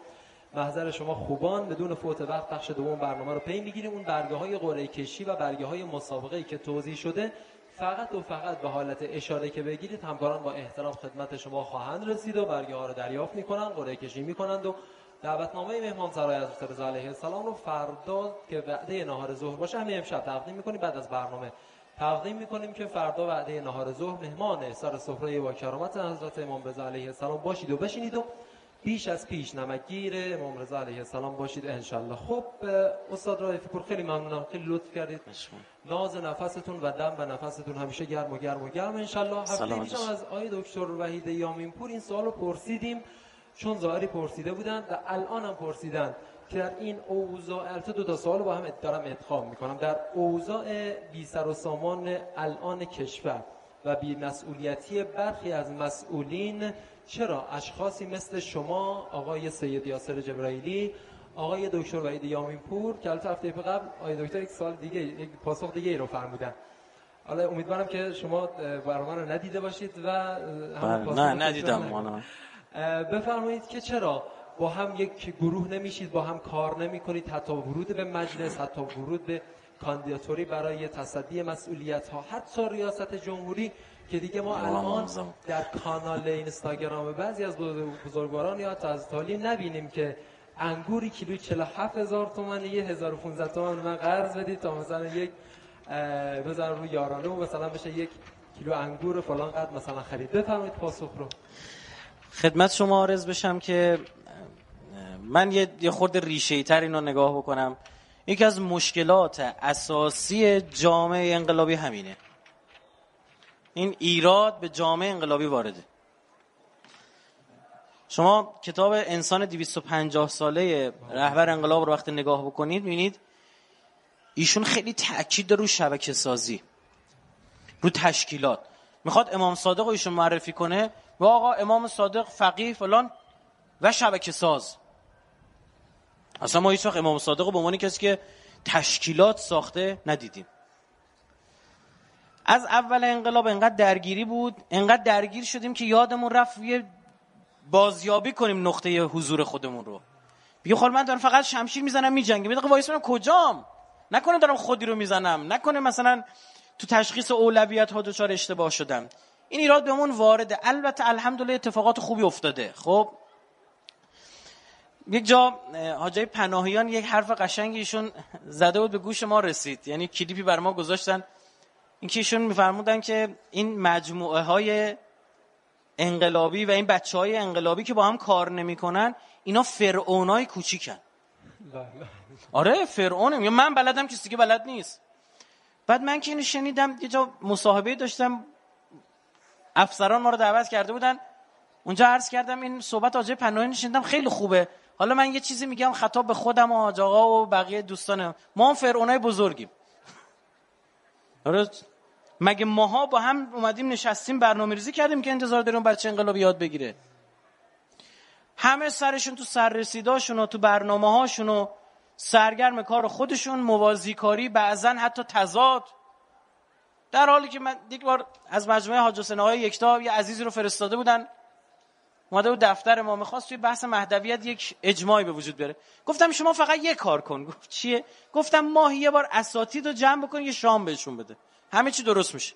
محضر شما خوبان. بدون فوت وقت بخش دوم برنامه رو پی میگیریم. اون برگه های قرعه کشی و برگه های مسابقه ای که توضیح شده فقط و فقط به حالت اشاره که بگیرید، همکاران با احترام خدمت شما خواهند رسید و برگه ها رو دریافت میکنند، قرعه کشی میکنند و دعوتنامه مهمان سرای حضرت رضا علیه السلام رو فردا که وعده نهار ظهر باشه همین امشب تقدیم میکنیم. بعد از برنامه تقدیم میکنیم که فردا وعده نهار ظهر مهمان سر سفره با کرامت حضرت امام رضا علیه السلام باشید و بشینید و بیش از پیش نمکگیر امام رضا علیه السلام باشید انشالله. خب استاد رائفی پور، خیلی ممنونم، خیلی لطف کردید. ناز نفستون و دم به نفستون همیشه گرم و گرم و گرم انشالله. هفته پیش از آقای دکتر وحید یامین‌پور این سوالو پرسیدیم، چون ظاهری پرسیده بودن و الان هم پرسیدن که در این اوضاع، البته دو تا سوالو با هم دارم ادغام میکنم، در اوضاع بی سر و سامان الان کشور و بی مسئولیتی برخی از مسئولین، چرا اشخاصی مثل شما آقای سید یاسر جبرئیلی، آقای دکتر وحید یامین‌پور که البته هفته قبل آقای دکتر یک سوال دیگه، یک پاسخ دیگه ای رو فرمودن، حالا امیدوارم که شما برنامه رو ندیده باشید و نه ندیدم مانا. بفرمایید که چرا با هم یک گروه نمیشید، با هم کار نمیکنید، حتی ورود به مجلس، حتی ورود به کاندیداتوری برای تصدی مسئولیت ها، حتی ریاست جمهوری که دیگه ما الان در کانال اینستاگرام بعضی از بزرگواران یا حتی از تعلیم نبینیم که انگوری کیلو چهل و هفت هزار تومان یه هزار و پانصد تومان من قرض بدید تا مثلا یک بذار رو یارانه و مثلا بشه یک کیلو انگور فلان قد مثلا خرید. بفرمایید پاسخ رو. خدمت شما عرض بشم که من یه یه خورده ریشه‌ای تر اینو نگاه بکنم. یکی از مشکلات اساسی جامعه انقلابی همینه، این ایراد به جامعه انقلابی وارده. شما کتاب انسان دویست و پنجاه ساله رهبر انقلاب رو وقتی نگاه بکنید می‌بینید ایشون خیلی تأکید داره رو شبکه سازی، رو تشکیلات. میخواد امام صادق رو ایشون معرفی کنه و آقا امام صادق فقیه فلان و شبکه ساز. اصلا ما هیچ وقت امام صادق رو به عنوان کسی که تشکیلات ساخته ندیدیم. از اول انقلاب انقدر درگیری بود، انقدر درگیر شدیم که یادمون رفت یه بازیابی کنیم نقطه حضور خودمون رو. بگیم خب من دارم فقط شمشیر میزنم میجنگم، میگم وایس من کجام؟ نکنه دارم خودی رو میزنم، نکنه مثلا تو تشخیص اولویت ها دچار اشتباه شدم. این ایراد بهمون وارده. البته الحمدلله اتفاقات خوبی افتاده. خب یک جا حاجی پناهیان یک حرف قشنگی ایشون زده بود به گوش ما رسید، یعنی کلیپی بر ما گذاشتن. این که ایشون میفرمودن که این مجموعه های انقلابی و این بچه های انقلابی که با هم کار نمی کنن اینا فرعونای کوچیکن. آره فرعونم، یا من بلدم کسی که بلد نیست. بعد من که اینو شنیدم یه جا مصاحبه داشتم، افسران ما رو دعوت کرده بودن اونجا، عرض کردم این صحبت حاجی پناهیان شنیدم خیلی خوبه، حالا من یه چیزی میگم خطاب به خودم و حاج آقا و بقیه دوستانم، ما هم فرعونای بزرگیم. آره مگه ماها با هم اومدیم نشستیم برنامه‌ریزی کردیم که انتظار داریم بچه انقلاب یاد بگیره؟ همه سرشون تو سررسیداشون و تو برنامه‌هاشون و سرگرم کار خودشون، موازی کاری، بعضا حتی تضاد، در حالی که من یک بار از مجموعه حاج حسین آقای یکتا یه عزیزی رو فرستاده بودن اومده بود دفتر ما، می‌خواست توی بحث مهدویت یک اجماعی به وجود بیاره. گفتم شما فقط یه کار کن. گفت چیه؟ گفتم ماهی یه بار اساتید رو جمع بکن یه شام بهشون بده، همه چی درست میشه.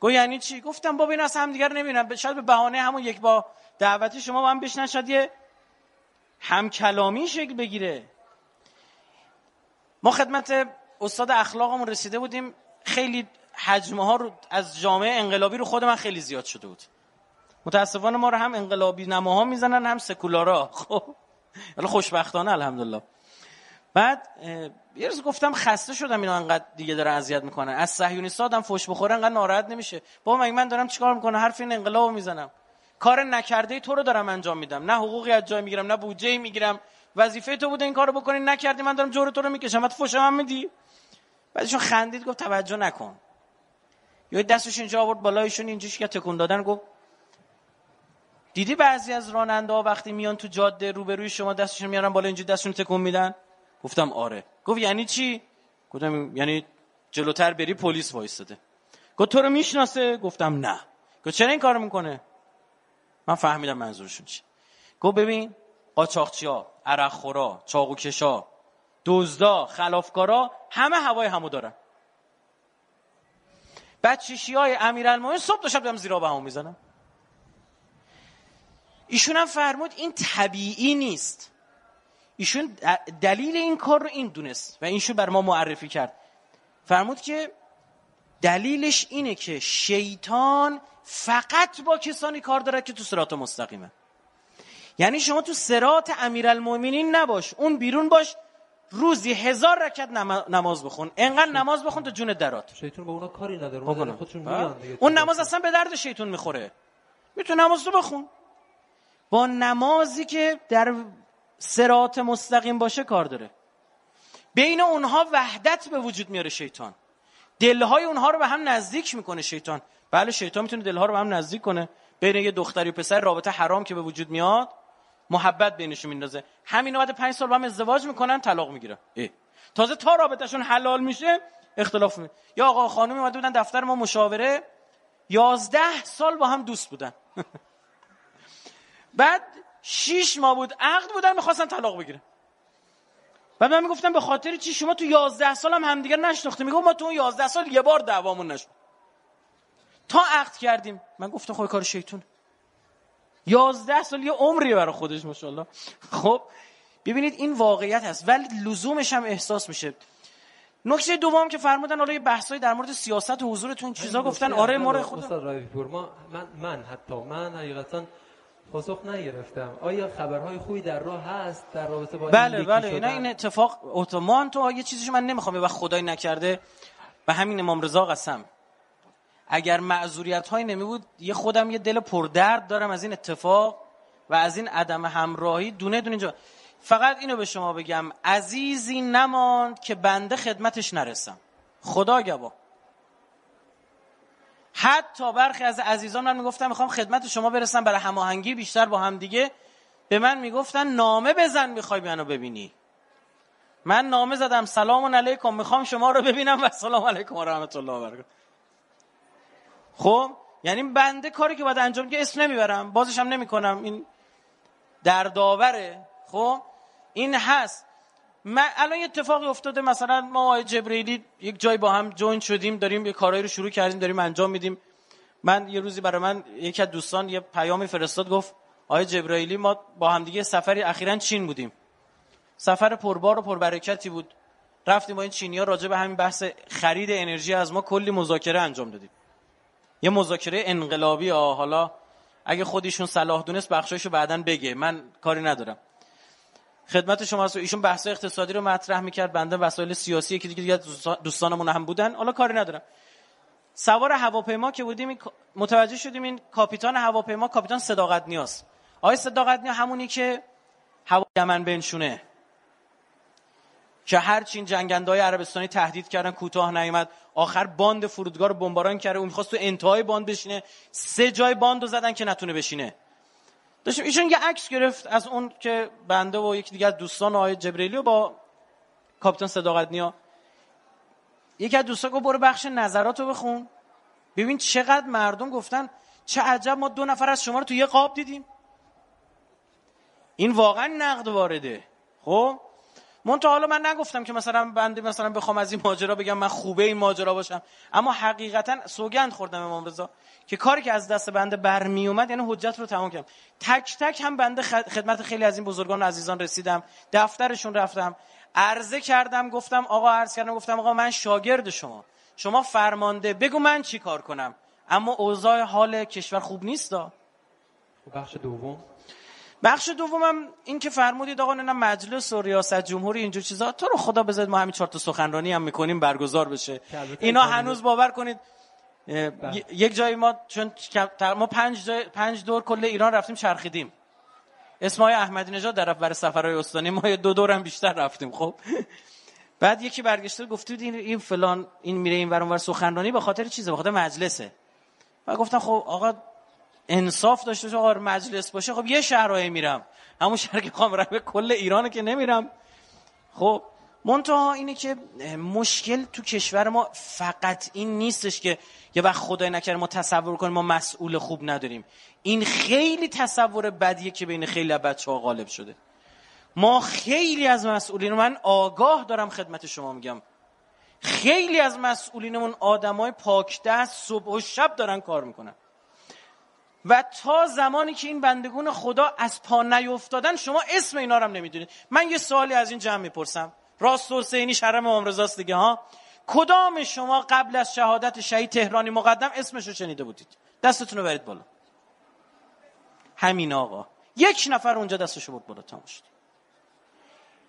گفت یعنی چی؟ گفتم بابا اینا اصلا همدیگه رو نمی‌بینن، شاید به بهانه همون یک با دعوتی شما با هم بشنن، شاید یه همکلامی شکل بگیره. ما خدمت استاد اخلاقمون رسیده بودیم، خیلی حجم‌ها رو از جامعه انقلابی رو خود من خیلی زیاد شده بود. متاسفانه ما رو هم انقلابی نماها میزنن هم سکولارا. خب حالا خوشبختانه الحمدلله. بعد یه روز گفتم خسته شدم اینا انقدر دیگه دارن اذیت میکنن، از صهیونیست‌ها آدم فحش بخوره انقدر ناراحت نمیشه. بابا مگه من دارم چیکار میکنم؟ حرف این انقلابو میزنم، کار نکرده تو رو دارم انجام میدم، نه حقوقی از جای میگیرم نه بودجه میگیرم. وظیفه تو بوده این کارو بکنی نکردی، من دارم جور تو رو میکشم، بعد فحشم هم میدی. بعدشون خندید گفت توجه نکن. یه دستش اینجا آورد بالایشون اینجوری که تکون دادن، گفت دیدی بعضی از راننده ها وقتی میان تو جاده روبروی شما دستشون میارن بالا اینجوری دستشون تکون میدن؟ گفتم آره. گفت یعنی چی؟ گفتم یعنی جلوتر بری پلیس وایساده. گفت تو رو میشناسه؟ گفتم نه. گفت چرا این کارو میکنه؟ من فهمیدم منظورشون چی. گفت ببین قاچاقچیا، عرقخورا، چاقوکشا، دزدا، خلافکارا همه هوای همو دارن. بعد شیشیای امیرالمومنین صبح تا شب دارن زیرا به هم میزنن. ایشون هم فرمود این طبیعی نیست. ایشون دلیل این کار رو این دونست و اینشون بر ما معرفی کرد. فرمود که دلیلش اینه که شیطان فقط با کسانی کار داره که تو صراط مستقیمه. یعنی شما تو صراط امیرالمومنین نباش، اون بیرون باش، روزی هزار رکعت نماز بخون، انقدر نماز بخون تا جون درات. شیطان با اونا کاری نداره، اونا خودشون میان. اون نماز اصلا به درد شیطان میخوره. میتونی نماز رو بخون، با نمازی که در صراط مستقیم باشه کار داره. بین اونها وحدت به وجود میاره شیطان، دلهای اونها رو به هم نزدیک میکنه شیطان. بله شیطان میتونه دلها رو به هم نزدیک کنه، بین یه دختری و پسر رابطه حرام که به وجود میاد، محبت بینشون میندازه. همینا بعد پنج سال با هم ازدواج میکنن، طلاق میگیرن. تازه تا رابطهشون حلال میشه اختلاف می... یا آقا خانومی اومده بودن دفتر ما مشاوره، یازده سال با هم دوست بودن بعد شیش ماه بود عقد بودن، میخواستن طلاق بگیرن. بعد من میگفتم به خاطر چی شما تو یازده سال هم همدیگر نشناخته؟ میگم ما تو اون یازده سال یه بار دعوامون نشد تا عقد کردیم. من گفتم خب کار شیطون، یازده سال یه عمری برای خودش ماشاءالله. خب ببینید این واقعیت هست ولی لزومش هم احساس میشه. نکته دوم که فرمودن آره بحثای در مورد سیاست و حضورتون چیزا گفتن، آره ما رو خدا رایفی پور ما من من حتی من حقیقتا پاسخ نگرفتم. آیا خبرهای خوبی در راه هست در رابطه با این؟ بله بله اینا این اتفاق اتومان تو یه چیزیش من نمیخوام به خدای نکرده و همین امام رضا قسم، اگر معذوریت هایی نمی بود یه خودم یه دل پردرد دارم از این اتفاق و از این عدم همراهی دونه دونه اینجا. فقط اینو به شما بگم عزیزی نماند که بنده خدمتش نرسم، خدا گواه. حتی برخی از عزیزان من میگفتن میخوام خدمت شما برسم برای هماهنگی بیشتر با هم دیگه، به من میگفتن نامه بزن میخوای منو ببینی. من نامه زدم سلام علیکم میخوام شما رو ببینم و سلام علیکم و رحمت الله و برکاته. خب یعنی بنده کاری که باید انجام که اسم نمیبرم بازش هم نمیکنم، این دردآوره. خب این هست. من الان یه اتفاقی افتاده، مثلا ما جبرئیلی یک جای با هم جوین شدیم، داریم یه کارایی رو شروع کردیم داریم انجام میدیم. من یه روزی برای من یک از دوستان یه پیامی فرستاد گفت آقای جبرئیلی ما با هم دیگه سفری اخیراً چین بودیم، سفر پربار و پربرکتی بود، رفتیم با این چینی‌ها راجع به همین بحث خرید انرژی از ما کلی مذاکره انجام دادیم، یه مذاکره انقلابی. آه حالا اگه خودشون صلاح دونست بخشایشو بعدن بگه، من کاری ندارم خدمت شما هست. ایشون بحث اقتصادی رو مطرح میکرد، بنده وسایل سیاسی، یکی دیگه دوستانمون هم بودن، حالا کاری ندارم. سوار هواپیما که بودیم متوجه شدیم این کاپیتان هواپیما کاپیتان صداقت نیاز، آقای صداقت نیا همونی که هوا یمن بنشونه که هر چین جنگنده‌های عربستانی تهدید کردن کوتاه نیامد، آخر باند فرودگاه رو بمباران کرده، اون می‌خواست تو انتهای باند بشینه، سه جای باندو زدن که نتونه بشینه. داشتم ایشون یه عکس گرفت از اون که بنده و یکی دیگه از دوستان آقای جبرئیلی و با کاپیتان صداقت نیا. یکی از دوستا گفت برو بخش نظراتو بخون ببین چقدر مردم گفتن چه عجب ما دو نفر از شما رو تو یه قاب دیدیم. این واقعا نقد وارده. خب من تا حالا من نگفتم که مثلا بنده مثلا بخوام از این ماجرا بگم من خوبه این ماجرا باشم، اما حقیقتا سوگند خوردم امام رضا که کاری که از دست بنده برمی اومد یعنی حجت رو تمام کردم. تک تک هم بنده خدمت خیلی از این بزرگان و عزیزان رسیدم، دفترشون رفتم، عرضه کردم، گفتم آقا عرض کردم گفتم آقا من شاگرد شما، شما فرمانده، بگو من چی کار کنم، اما اوضاع حال کشور خوب نیست. دا بخش دوم بخش دومم این که فرمودید آقا نه مجلس و ریاست جمهوری اینجور چیزا تو رو خدا بذارید ما همین چهار تا سخنرانی هم میکنیم برگزار بشه. اینا هنوز باور کنید یک جایی ما چون ما پنج پنج دور کل ایران رفتیم چرخیدیم، اسم آقای احمدی نژاد در رفت برای سفرهای استانی، ما دو دور هم بیشتر رفتیم. خب بعد یکی برگشته گفت این این فلان این میره این ور اون ور سخنرانی به خاطر چیزه، به خاطر مجلسه. من گفتم خب آقا انصاف داشته آقا مجلس باشه، خب یه شهرایی میرم، همون شهر که خواهم رفت کل ایران که نمیرم. خب منتها اینه که مشکل تو کشور ما فقط این نیستش که یه وقت خدای نکرده ما تصور کنیم ما مسئول خوب نداریم، این خیلی تصور بدیه که بین خیلی از بچه‌ها غالب شده. ما خیلی از مسئولین، من آگاه دارم خدمت شما میگم، خیلی از مسئولینمون آدمای پاک دست صبح و شب دارن کار میکنن و تا زمانی که این بندگون خدا از پا نیفتادن شما اسم اینا رو هم نمیدونید. من یه سوالی از این جمع میپرسم، راست حسینی شرم امام رضاست دیگه ها، کدام شما قبل از شهادت شهید تهرانی مقدم اسمشو شنیده بودید؟ دستتون رو برید بالا. همین آقا یک نفر اونجا دستشو برد بالا تمام شد.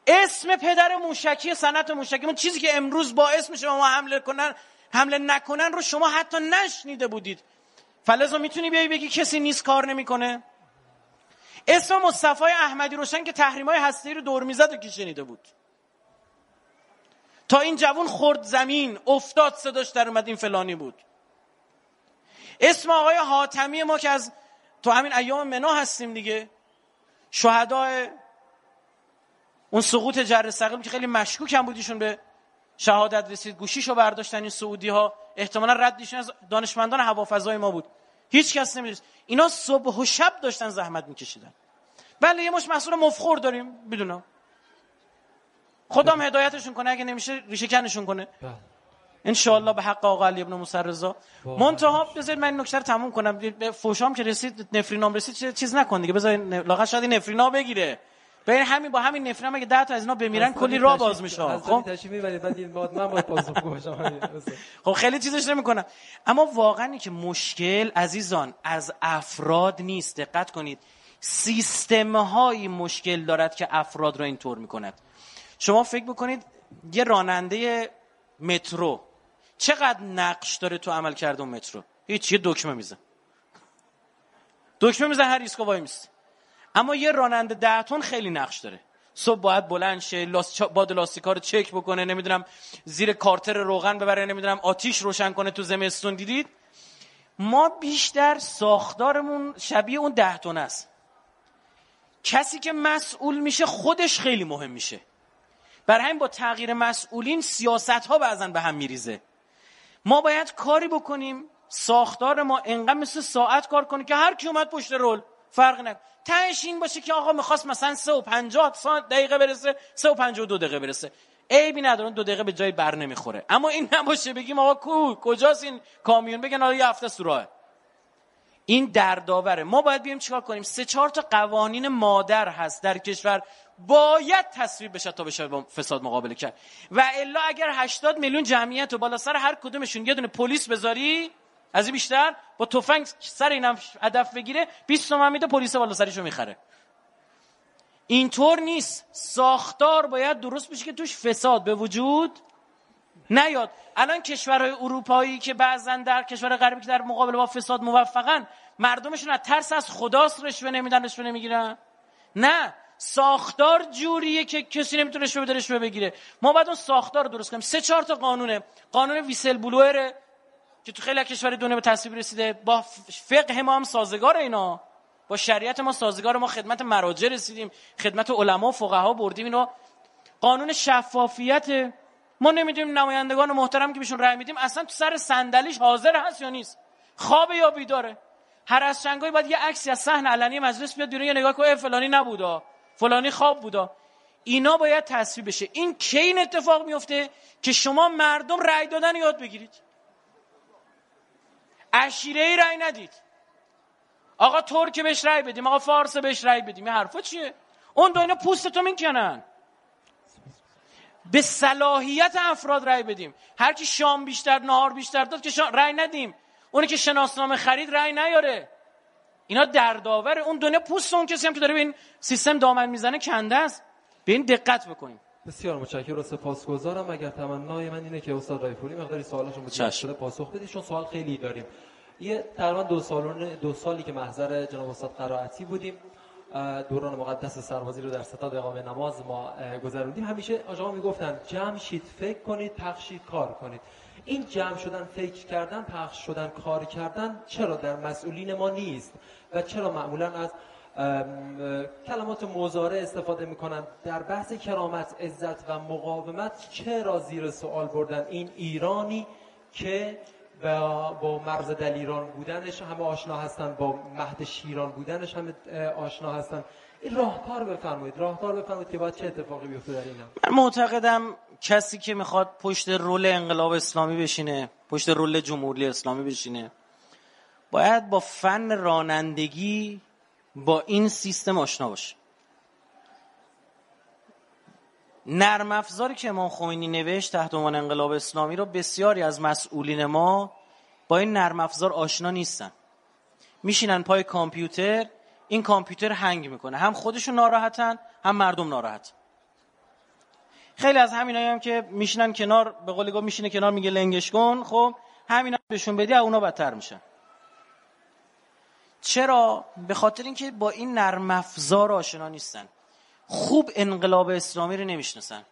اسم پدر موشکی صنعت موشکی من، چیزی که امروز باعث میشه ما حمله کنن حمله نکنن رو شما حتی نشنیده بودید. فلزا میتونی بیایی بگی کسی نیست کار نمیکنه؟ اسم مصطفای احمدی روشن که تحریم‌های هسته‌ای رو دور میزد و کی شنیده بود؟ تا این جوان خورد زمین افتاد صداش در اومد این فلانی بود. اسم آقای حاتمی ما که از تو همین ایام منا هستیم دیگه، شهدای اون سقوط جره ثقیل که خیلی مشکوک هم بودیشون به شهادت رسید گوشیشو برداشتن این سعودی ها، احتمالاً ردیشون از دانشمندان هوافضای ما بود. هیچ کس نمیدونست. اینا صبح و شب داشتن زحمت میکشیدن. بله یه مش محصول مفخور داریم، میدونم. خدام هدایتشون کنه، اگه نمیشه ریشه کنشون کنه. بله. ان شاء الله به حق آقا علی ابن موسی الرضا. منتها بذارید من این نکته رو تموم کنم. فوشام که رسید، نفرینام رسید، چیز نکن دیگه. بذارید لااقل شاید این نفرینا بگیره. ببین همین با همین نفرینام اگه ده تا از اینا بمیرن کلی راه باز میشه. خب تشی میبرید بعد این بعد من باید پاسخگو باشم. خب خیلی چیزش نمیکنم. اما واقعا که مشکل عزیزان از افراد نیست، دقت کنید. سیستم هایی مشکل دارد که افراد را اینطور میکند. شما فکر بکنید یه راننده مترو چقدر نقش داره تو عمل کرده اون مترو. هیچ، یه دکمه میزن دکمه میزن هر ایستگاه وای میسته. اما یه راننده ده تن خیلی نقش داره. صبح باید بلند شه، لاست... باد لاستیکا رو چک بکنه، نمیدونم زیر کارتر روغن ببره، نمیدونم آتیش روشن کنه تو زمستون. دیدید ما بیشتر ساختارمون شبیه اون ده تن است. کسی که مسئول میشه خودش خیلی مهم میشه. برای همین با تغییر مسئولین سیاست‌ها بعضاً به هم میریزه. ما باید کاری بکنیم ساختار ما انقدر مثل ساعت کار کنه که هر کی اومد پشت رول فرق نکنه. تهش این باشه که آقا می‌خواست مثلا سه و پنجاه دقیقه برسه، سه و پنجاه و دو دقیقه برسه. عیبی نداره دو دقیقه به جای بر نمیخوره. اما این نباشه بگیم آقا کو کجاست این کامیون، بگن آقا یه هفته سوراخه. این دردآوره. ما باید بیایم چیکار کنیم؟ سه چهار تا قوانین مادر هست در کشور باید تصویب بشه تا بشه با فساد مقابله کرد. و الا اگر هشتاد میلیون جمعیت و بالا سر هر کدومشون یه دونه پلیس بذاری، از این بیشتر با تفنگ سر اینا هدف بگیره، بیست تومن میده پلیس بالا سرشو میخره. اینطور نیست. ساختار باید درست بشه که توش فساد به وجود نیاد. الان کشورهای اروپایی که بعضا در کشور غربی که در مقابله با فساد موفقن، مردمشون از ترس از خداست رشوه نمیدن، رشوه نمیگیرن. نه، ساختار جوریه که کسی نمیتونه رشوه بده، رشوه بگیره. ما باید اون ساختار رو درست کنیم. سه چهار تا قانونه، قانون ویسل بلوئر که تو خیلی کشور دنیا به تصویب رسیده، با فقه ما هم سازگار، اینا با شریعت ما سازگار. ما خدمت مراجع رسیدیم، خدمت علما و فقها بردیم. اینا قانون شفافیت، ما نمیدونیم نمایندگان محترم که بهشون رأی میدیم اصلا تو سر صندلیش حاضر هست یا نیست، خوابه یا بیداره. هر از چنگایی باید یه عکسی از صحن علنی مجلس بیاد بیرون، یه نگاه کنه فلانی نبودا، فلانی خواب بودا. اینا باید تصویب بشه. این کی این اتفاق میفته که شما مردم رأی دادن یاد بگیرید، عشیره‌ای رأی ندید، آقا ترک بهش رأی بدیم، آقا فارس بهش رأی بدیم. این حرفا چیه؟ اون دو اینا پوستتو میکنن. به صلاحیت افراد رأی بدیم. هر کی شام بیشتر نهار بیشتر داد که شام رأی ندیم. اونی که شناسنامه خرید رأی نیاره. اینا دردآور. اون دونه پوست اون کسی هم که داره به این سیستم دامن میزنه کنده است. به این دقت بکنیم. بسیار متشکرم و سپاسگزارم. اگر تمنای من اینه که استاد رائفی مقداری سوالاشون رو پاسخ بدید، چون سوال خیلی داریم. یه تقریبا دو سالونه دو سالی که محضر جناب استاد قرائتی بودیم، دوران مقدس سربازی رو در ستاد اقامه نماز ما گذروندیم، همیشه آقا میگفتن جمع شید، فکر کنید، پخشید، کار کنید. این جمع شدن، فکر کردن، پخش شدن، کار کردن چرا در مسئولین ما نیست و چرا معمولا از کلمات مزارع استفاده میکنن؟ در بحث کرامت، عزت و مقاومت چرا زیر سوال بردن این ایرانی که با با مرز دلیران بودنش همه آشنا هستن، با مهد شیران بودنش همه آشنا هستن؟ این راهکار بفرمایید، راهکار بفرمایید که باید چه اتفاقی بیفته در اینا. من معتقدم کسی که میخواد پشت رول انقلاب اسلامی بشینه، پشت رول جمهوری اسلامی بشینه، باید با فن رانندگی با این سیستم آشنا باشه. نرم افزاری که امام خمینی نوشت تحت عنوان انقلاب اسلامی رو بسیاری از مسئولین ما با این نرم افزار آشنا نیستن. میشینن پای کامپیوتر، این کامپیوتر هنگ میکنه، هم خودشون ناراحتن هم مردم ناراحت. خیلی از همینایی هم که میشینن کنار، به قول گفت میشینه کنار میگه لنگش کن، خب همینا بهشون بدی اونا بدتر میشن. چرا؟ به خاطر اینکه با این نرم افزار آشنا نیستن. خوب انقلاب اسلامی رو نمیشناسن.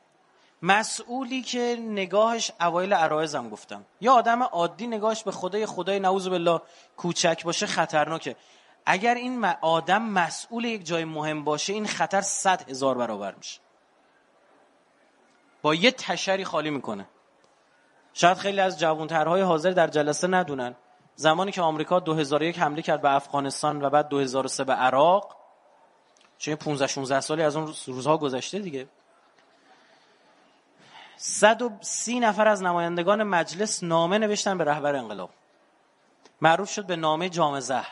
مسئولی که نگاهش اوایل عرایض هم گفتم، یا آدم عادی نگاهش به خدای خدای نعوذ بالله کوچک باشه، خطرناکه. اگر این آدم مسئول یک جای مهم باشه، این خطر صد هزار برابر میشه. با یه تشری خالی میکنه. شاید خیلی از جوانترهای حاضر در جلسه ندونن زمانی که آمریکا دو هزار و یک حمله کرد به افغانستان و بعد دو هزار و سه به عراق، چه پانزده شانزده سالی از اون روزها گذشته دیگه، صد و سی نفر از نمایندگان مجلس نامه نوشتن به رهبر انقلاب، معروف شد به نامه جام زهر.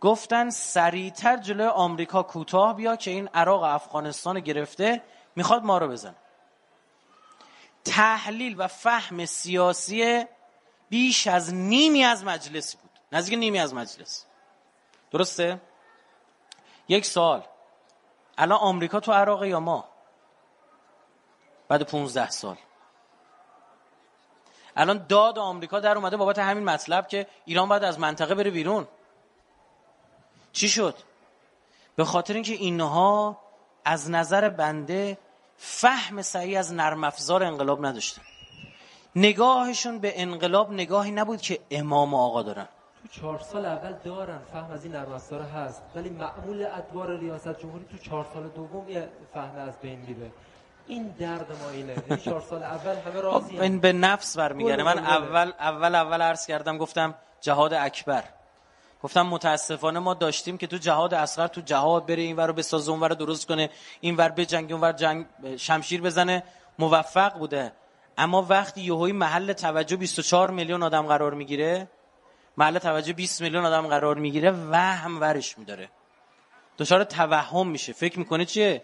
گفتن سریعتر جلوی آمریکا کوتاه بیا که این عراق افغانستان گرفته میخواد ما رو بزنه. تحلیل و فهم سیاسی بیش از نیمی از مجلس بود، نزدیک نیمی از مجلس. درسته؟ یک سال، الان آمریکا تو عراق یا ما؟ بعد پونزده سال الان داد آمریکا در اومده بابت همین مطلب که ایران باید از منطقه بره بیرون. چی شد؟ به خاطر اینکه اینها از نظر بنده فهم صحیح از نرم افزار انقلاب نداشتن. نگاهشون به انقلاب نگاهی نبود که امام و آقا دارن. تو چهار سال اول دارن فهم از این نرم افزار هست، ولی معمول ادوار ریاست جمهوری تو چهار سال دوم یه فهم از بین میره. این درد ما اینه. این چهار سال اول همه راضی این به نفس برمیگرده. من اول اول اول عرض کردم، گفتم جهاد اکبر، گفتم متاسفانه ما داشتیم که تو جهاد اصغر، تو جهاد بره اینور رو بسازه، اونور رو درست کنه، اینور بجنگه، اونور جنگ شمشیر بزنه، موفق بوده. اما وقتی یهویی محل توجه بیست و چهار میلیون آدم قرار میگیره، محل توجه بیست میلیون آدم قرار میگیره، وهم ورش میداره، دچار توهم میشه، فکر میکنه چیه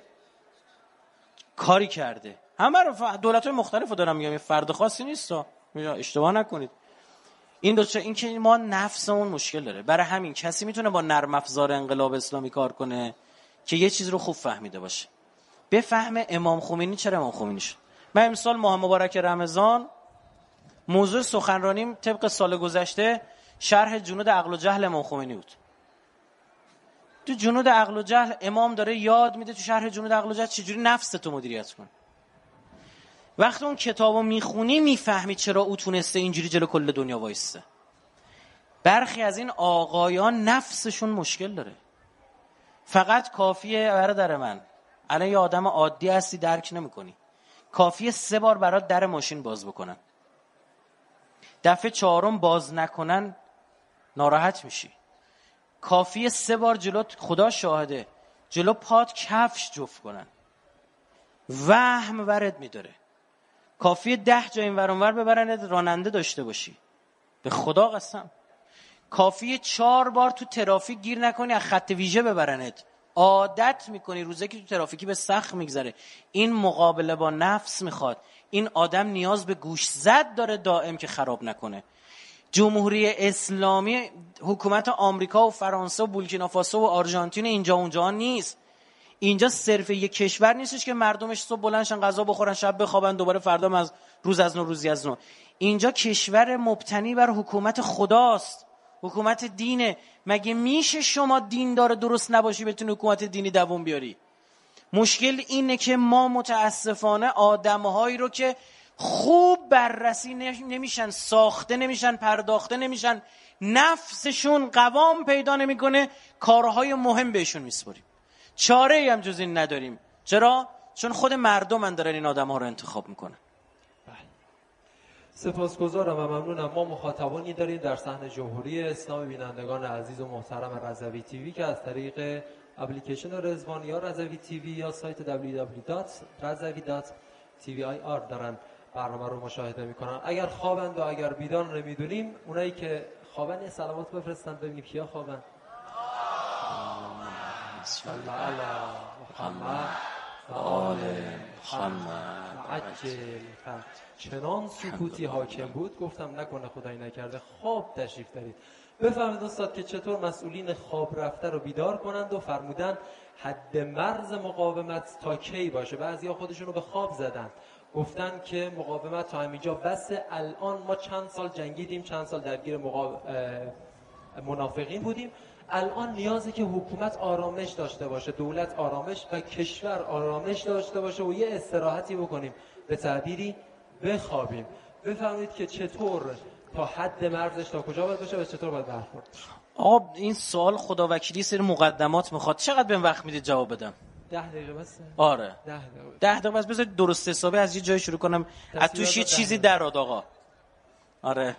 کاری کرده. همه رو دولت‌های مختلفو دارم میگم، فرد خاصی نیستا، اشتباه نکنید. این دو تا این که ما نفسمون مشکل داره. برای همین کسی میتونه با نرم افزار انقلاب اسلامی کار کنه که یه چیز رو خوب فهمیده باشه. بفهم امام خمینی چرا امام خمینی شد. من امسال ماه مبارک رمضان موضوع سخنرانیم طبق سال گذشته شرح جنود عقل و جهل امام خمینی بود. تو جنود عقل و جهل امام داره یاد میده، تو شرح جنود عقل و جهل چجوری نفستو مدیریت کنی. وقتی اون کتابو میخونی میفهمی چرا او تونسته اینجوری جلو کل دنیا وایسته. برخی از این آقایان نفسشون مشکل داره. فقط کافیه برادر من، الان یه آدم عادی هستی درک نمیکنی، کافیه سه بار برات در ماشین باز بکنن، دفعه چهارم باز نکنن ناراحت میشی. کافیه سه بار جلوت، خدا شاهده، جلو پات کفش جفت کنن وهم ورد میداره. کافیه ده جا این ور اون ور ببرند راننده داشته باشی، به خدا قسم. کافیه چهار بار تو ترافیک گیر نکنی از خط ویژه ببرند، عادت میکنی، روزه که تو ترافیکی به سخت میگذره. این مقابله با نفس میخواد. این آدم نیاز به گوش زد داره دائم که خراب نکنه. جمهوری اسلامی حکومت آمریکا و فرانسه و بورکینافاسو و آرژانتین اینجا اونجا نیست. اینجا صرف یک کشور نیستش که مردمش صبح بلندشن غذا بخورن، شب بخوابن، دوباره فردا از روز از نو روزی از نو. اینجا کشور مبتنی بر حکومت خداست، حکومت دینه. مگه میشه شما دین داره درست نباشی بتونی حکومت دینی دوام بیاری؟ مشکل اینه که ما متاسفانه آدم‌هایی رو که خوب بررسی نمیشن، ساخته نمیشن، پرداخته نمیشن، نفسشون قوام پیدا نمیکنه، کارهای مهم بهشون میسپاریم. چاره ای هم جز این نداریم. چرا؟ چون خود مردم هم دارن این آدم ها رو انتخاب میکنن. بله. سپاسگزارم و ممنونم. ما مخاطبانی داریم در صحن جمهوری اسلامی، بینندگان عزیز و محترم رضوی تیوی که از طریق اپلیکیشن رضوان یا رضوی تیوی یا سایت دبلیو دبلیو دبلیو دات رضوی دات تی وی آی آر دارن برنامه رو مشاهده میکنن. اگر خوابند و اگر بیدار نمیدونیم، اونایی که خوابن سلامات بفرستن ببینیم کیا خوابن. صلی علی محمد و آل محمد. عجل چنان سکوتی حاکم بود، گفتم نکنه خدایی نکرده خواب تشریف دارید. بفرمایید استاد که چطور مسئولین خواب رفته رو بیدار کنند و فرمودن حد مرز مقاومت تا کی باشه. بعضیا خودشون رو به خواب زدن، گفتن که مقاومت تا همینجا بسه، الان ما چند سال جنگیدیم، چند سال درگیر مقاوم منافقین بودیم، الان نیازه که حکومت آرامش داشته باشه، دولت آرامش و کشور آرامش داشته باشه و یه استراحتی بکنیم، به تعبیری بخوابیم. بفهمید که چطور تا حد مرزش تا کجا باید باشه و چطور باید برخورد. آقا این سوال خداوکیلی سری مقدمات میخواد. چقدر بهم وقت میدید جواب بدم؟ ده دقیقه بس. آره ده دقیقه بس. ده دقیقه بس. بذار درست حسابی از یه جای شروع کنم. از توش یه چیزی دراد آقا. آره.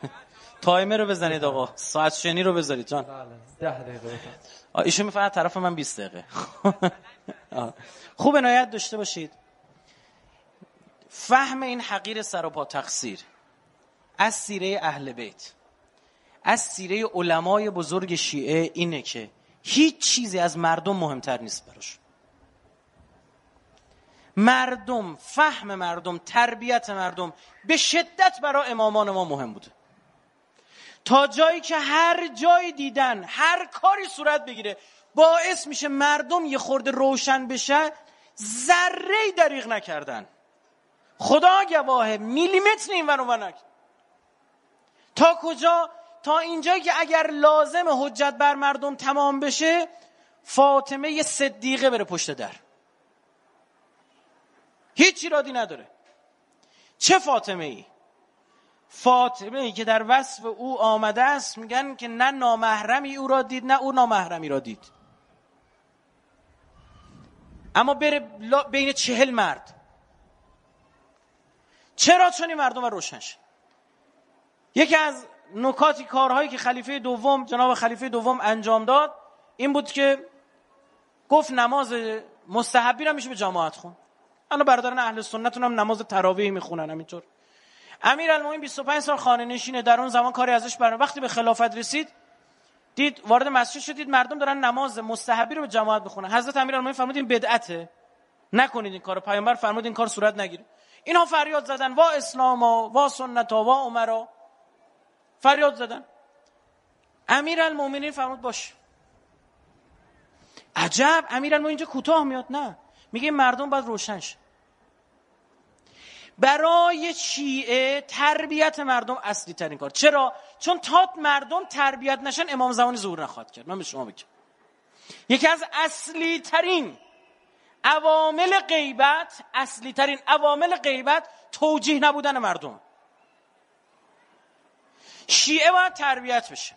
تایمر رو بزنید آقا. ساعت شنی رو بذارید جان. بله. ده دقیقه بس. ایشون میفهمه طرف من بیست دقیقه. خوب عنایت داشته باشید. فهم این حقیر سر و پا تقصیر از سیره اهل بیت، از سیره علمای بزرگ شیعه اینه که هیچ چیزی از مردم مهمتر نیست براش. مردم، فهم مردم، تربیت مردم به شدت برای امامان ما مهم بوده، تا جایی که هر جایی دیدن هر کاری صورت بگیره باعث میشه مردم یه خورده روشن بشه، ذره‌ای دریغ نکردن. خدا گواهه میلیمتر اینور اونور نکردن. تا کجا؟ تا اینجایی که اگر لازم حجت بر مردم تمام بشه فاطمه صدیقه بره پشت در، هیچ ایرادی نداره. چه فاطمه ای؟ فاطمه ای که در وصف او آمده است میگن که نه نامحرمی او را دید نه او نامحرمی را دید. اما بره بین چهل مرد. چرا؟ چون این مردم روشن شد. یکی از نکاتی کارهایی که خلیفه دوم، جناب خلیفه دوم انجام داد این بود که گفت نماز مستحبی را میشه به جماعت خون. الان برادران اهل سنتون هم نماز تراویح میخونن همینطور. امیرالمومنین بیست و پنج سال خانه نشینه، در اون زمان کاری ازش برنه. وقتی به خلافت رسید دید وارد مسجد شد، دید مردم دارن نماز مستحبی رو به جماعت بخونن. حضرت امیرالمومنین فرمود این بدعته، نکنید این کارو. پیامبر فرمود این کار صورت نگیره. اینا فریاد زدن وا اسلاما، وا سنتا، وا عمرا، فریاد زدن. امیرالمومنین فرمود باش. عجب، امیرالمومنین اینجا کوتاه میاد؟ نه، میگه مردم باید روشن شه. برای شیعه تربیت مردم اصلی ترین کار. چرا؟ چون تا مردم تربیت نشن امام زمانی ظهور نخواهد کرد. من به شما بگم یکی از اصلی ترین عوامل غیبت، اصلی ترین عوامل غیبت توجیه نبودن مردم. شیعه باید تربیت بشه.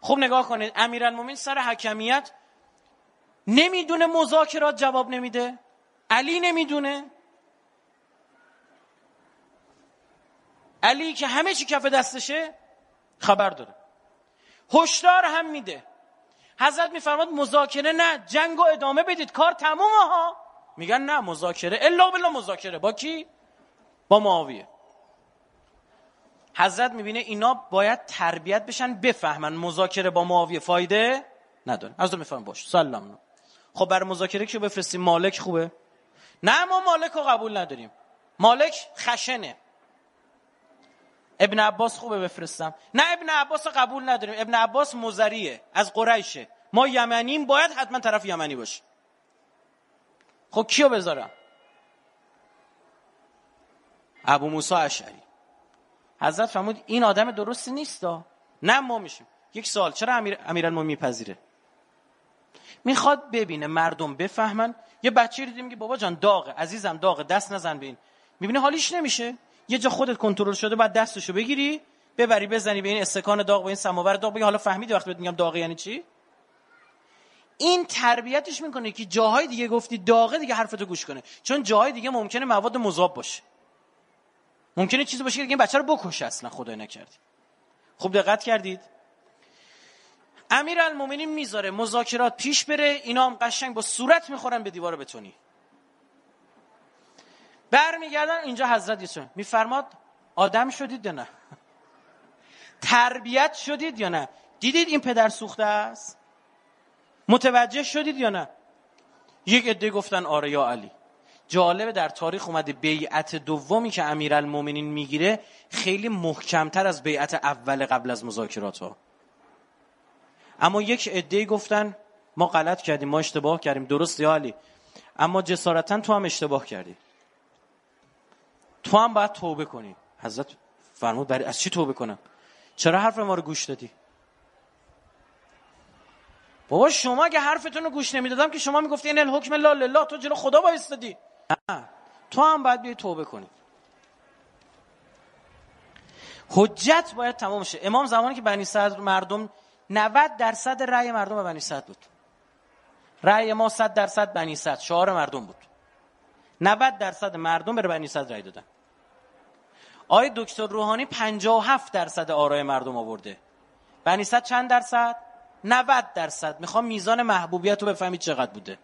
خب نگاه کنید، امیرالمومنین سر حکمیت نمیدونه، مذاکرات جواب نمیده، علی نمیدونه، علی که همه چی کف دستشه خبر داره، هشدار هم میده. حضرت میفرماد مذاکره نه، جنگو ادامه بدید، کار تمومه ها. میگن نه مذاکره، الا بالله مذاکره. با کی؟ با معاویه. حضرت میبینه اینا باید تربیت بشن، بفهمن مذاکره با معاویه فایده نداره. حضرت میفرماد باش سلام. خب برای مذاکره کیو بفرستیم؟ مالک خوبه؟ نه ما مالک رو قبول نداریم، مالک خشنه. ابن عباس خوبه بفرستم؟ نه ابن عباس قبول نداریم، ابن عباس مزریه، از قریشه، ما یمنیم، باید حتما طرف یمنی باشه. خب کیو بذارم؟ ابو موسی اشعری. حضرت فرمود این آدم درستی نیست. نه ما میشیم. یک سوال، چرا امیر امیرالمومنین میپذیره؟ میخواد ببینه مردم بفهمن. یه بچه‌ای دیدیم که بابا جان داغه، عزیزم داغه، دست نزن به این. میبینه حالیش نمیشه، یه جا خودت کنترل شده بعد دستشو بگیری ببری بزنی به این استکان داغ، به این سماور داغ، بگی حالا فهمیدی وقتی بهت میگم داغ یعنی چی. این تربیتش میکنه که جاهای دیگه گفتی داغه دیگه حرفتو گوش کنه، چون جاهای دیگه ممکنه مواد مذاب باشه، ممکنه چیزی باشه که این بچه رو بکشه اصلا، خدای نکرد. خوب دقت کردید. امیرالمومنین میذاره مذاکرات پیش بره، اینا هم قشنگ با صورت میخورن به دیوار بتونی. برمیگردن اینجا حضرت ایشون میفرماد آدم شدید یا نه؟ تربیت شدید یا نه؟ دیدید این پدر سوخته است؟ متوجه شدید یا نه؟ یک عده گفتن آره یا علی. جالبه در تاریخ اومده بیعت دومی که امیرالمومنین میگیره خیلی محکمتر از بیعت اول قبل از مذاکرات ها. اما یک عده گفتن ما غلط کردیم، ما اشتباه کردیم. درست یا علی؟ اما جسارتا تو هم اشتباه کردی، تو هم باید توبه کنی. حضرت فرمود برای از چی توبه کنم؟ چرا حرف ما رو گوش دادی؟ بابا شما اگه حرفتون رو گوش نمیدادم که شما میگفتی این الحکم الا لله، تو جلو خدا وایسادی. نه، تو هم باید بیای توبه کنی. حجت باید تمام شه. امام زمانی که بنی صدر مردم نود درصد رأی مردم به بنی صدر بود، رأی ما صد درصد بنی صدر شعار مردم بود. نود درصد مردم بر بنی صدر رأی دادن. آقای دکتر روحانی پنجاه و هفت درصد آرای مردم آورده. بنی صدر چند درصد؟ نود درصد. میخوام میزان محبوبیت رو بفهمید چقدر بوده.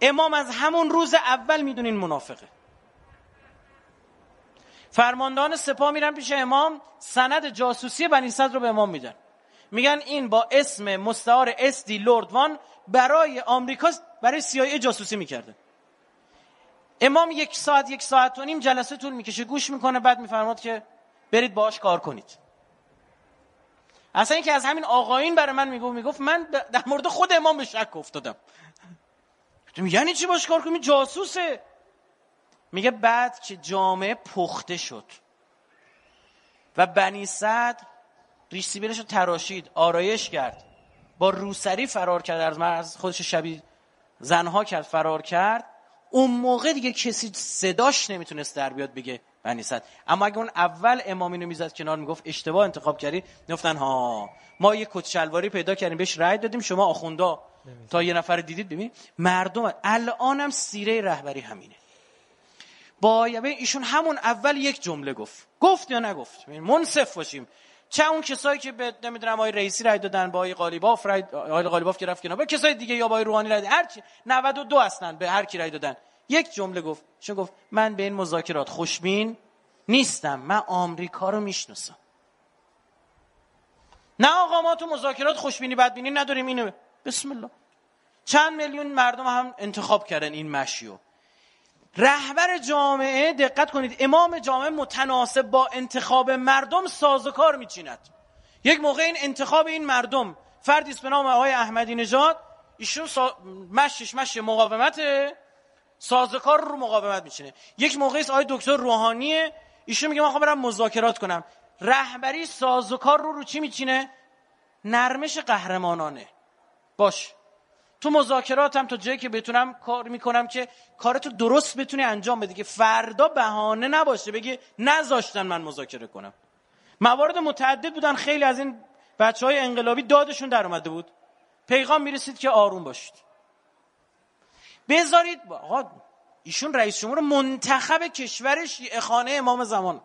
امام از همون روز اول میدونین منافقه. فرماندهان سپاه میرن پیش امام، سند جاسوسی بنی صدر رو به امام میدن. میگن این با اسم مستعار اسدی لوردوان برای آمریکا، برای سی آی ای جاسوسی میکرده. امام یک ساعت یک ساعت و نیم جلسه طول میکشه، گوش میکنه، بعد میفرماد که برید باهاش کار کنید. اصلا اینکه از همین آقایین برای من میگفت میگفت من در مورد خود امام به شک افتادم. یعنی چی باهاش کار کنید؟ جاسوسه. میگه بعد که جامعه پخته شد و بنی صدر ریش سیبیلش رو تراشید، آرایش کرد، با روسری فرار کرد از مرز، خودش شبیه زنها کرد، فرار کرد. اون موقع دیگه کسی صداش نمیتونست در بیاد بگه بنی صدر. اما اگه اون اول امام اینو میزد کنار میگفت اشتباه انتخاب کردی، میگفتن ها ما یه کت شلواری پیدا کردیم بهش رأی دادیم، شما آخوندا تا یه نفر دیدید. ببین مردم الانم سیره رهبری همینه. با ایشون همون اول یک جمله گفت، گفت یا نگفت، منصف باشیم. چه اون کسایی که به نمیدونم آقای رئیسی رای دادن، با آقای قالیباف رای، آقای قالیباف که رفت کنار، با کسای دیگه یا با آقای روحانی رای دادن، هر چی نود و دو اصلا به هر کی رای دادن، یک جمله گفت. چون گفت من به این مذاکرات خوشبین نیستم، من آمریکا رو میشناسم. نه آقا ما تو مذاکرات خوشبینی بدبینی نداریم. اینو بسم الله چند میلیون مردم هم انتخاب کردن این مشیو. رهبر جامعه، دقت کنید، امام جامعه متناسب با انتخاب مردم سازوکار میچیند. یک موقع این انتخاب این مردم فردی است به نام آقای احمدی نژاد، ایشون سا... مشش مش مقاومت، سازوکار رو مقاومت میچینه. یک موقع است آقای دکتر روحانیه، ایشون میگه من میخوام برم مذاکرات کنم. رهبری سازوکار رو رو چی میچینه؟ نرمش قهرمانانه. باش تو مذاکراتم تا جایی که بتونم کار میکنم که کارتو درست بتونی انجام بدی، که فردا بهانه نباشه بگی نذاشتن من مذاکره کنم. موارد متعدد بودن، خیلی از این بچهای انقلابی دادشون در اومده بود، پیغام میرسید که آروم باشید، بذارید. آقا ایشون رئیس جمهور منتخب کشورش، خانه امام زمان،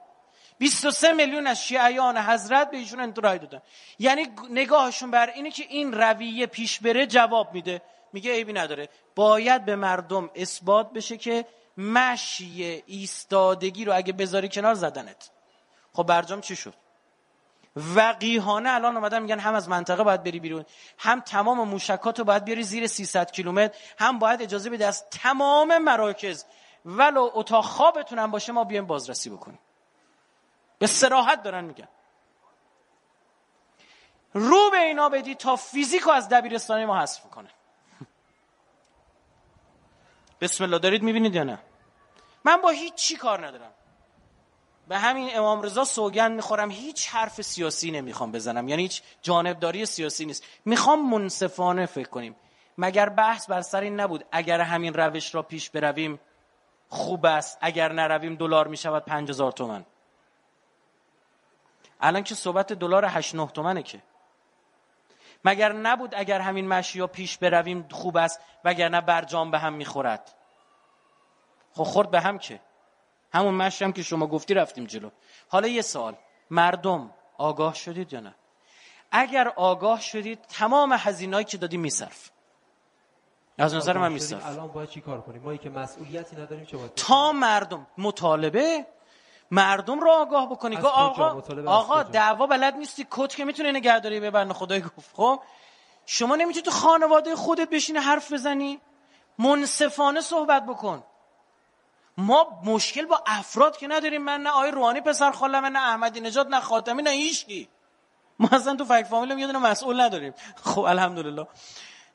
بیست و سه میلیون از شیعیان حضرت به ایشون انترای دادن. یعنی نگاهشون بر اینه که این رویه پیش بره جواب میده، میگه عیبی نداره، باید به مردم اثبات بشه که مشی ایستادگی رو اگه بذاری کنار زدنت. خب برجام چی شد؟ وقیحانه الان اومدن میگن هم از منطقه باید بری بیرون، هم تمام موشکات رو باید بیاری زیر سیصد کیلومتر، هم باید اجازه بده از تمام مراکز ولو اتاق خوابتون هم باشه ما بیایم بازرسی بکنیم. به صراحت دارن میگن رو به اینا بدی تا فیزیکو از دبیرستان ما حذف کنه. بسم الله دارید میبینید یا نه؟ من با هیچ چی کار ندارم، به همین امام رضا سوگند میخورم هیچ حرف سیاسی نمیخوام بزنم، یعنی هیچ جانبداری سیاسی نیست، میخوام منصفانه فکر کنیم. مگر بحث بر سر این نبود اگر همین روش را پیش برویم خوب است، اگر نرویم دلار میشود پنج هزار تومان. الان که صحبت دلار هشت نه تومنه که. مگر نبود اگر همین مشیا پیش برویم خوب است، وگرنه برجام به هم میخورد. خب خورد به هم که. همون مشی هم که شما گفتی رفتیم جلو. حالا یه سوال، مردم آگاه شدید یا نه؟ اگر آگاه شدید تمام هزینه‌ای که دادی میصرف. از نظر من میصرف. الان باید چی کار کنیم؟ ما که مسئولیتی نداریم چه باید؟ تا مردم مطالبه مردم رو آگاه بکنی. آقا آقا دعوا بلد نیستی، کت که میتونه نگهداری ببرن، خدای گفت. خب شما نمیتونی تو خانواده خودت بشینی حرف بزنی؟ منصفانه صحبت بکن. ما مشکل با افراد که نداریم، من نه آقای روحانی پسر خالمه، نه احمدی نژاد، نه خاتمی، نه هیچکی. ما اصلا تو فک فامیلم یه دونه مسئول نداریم. خب الحمدلله.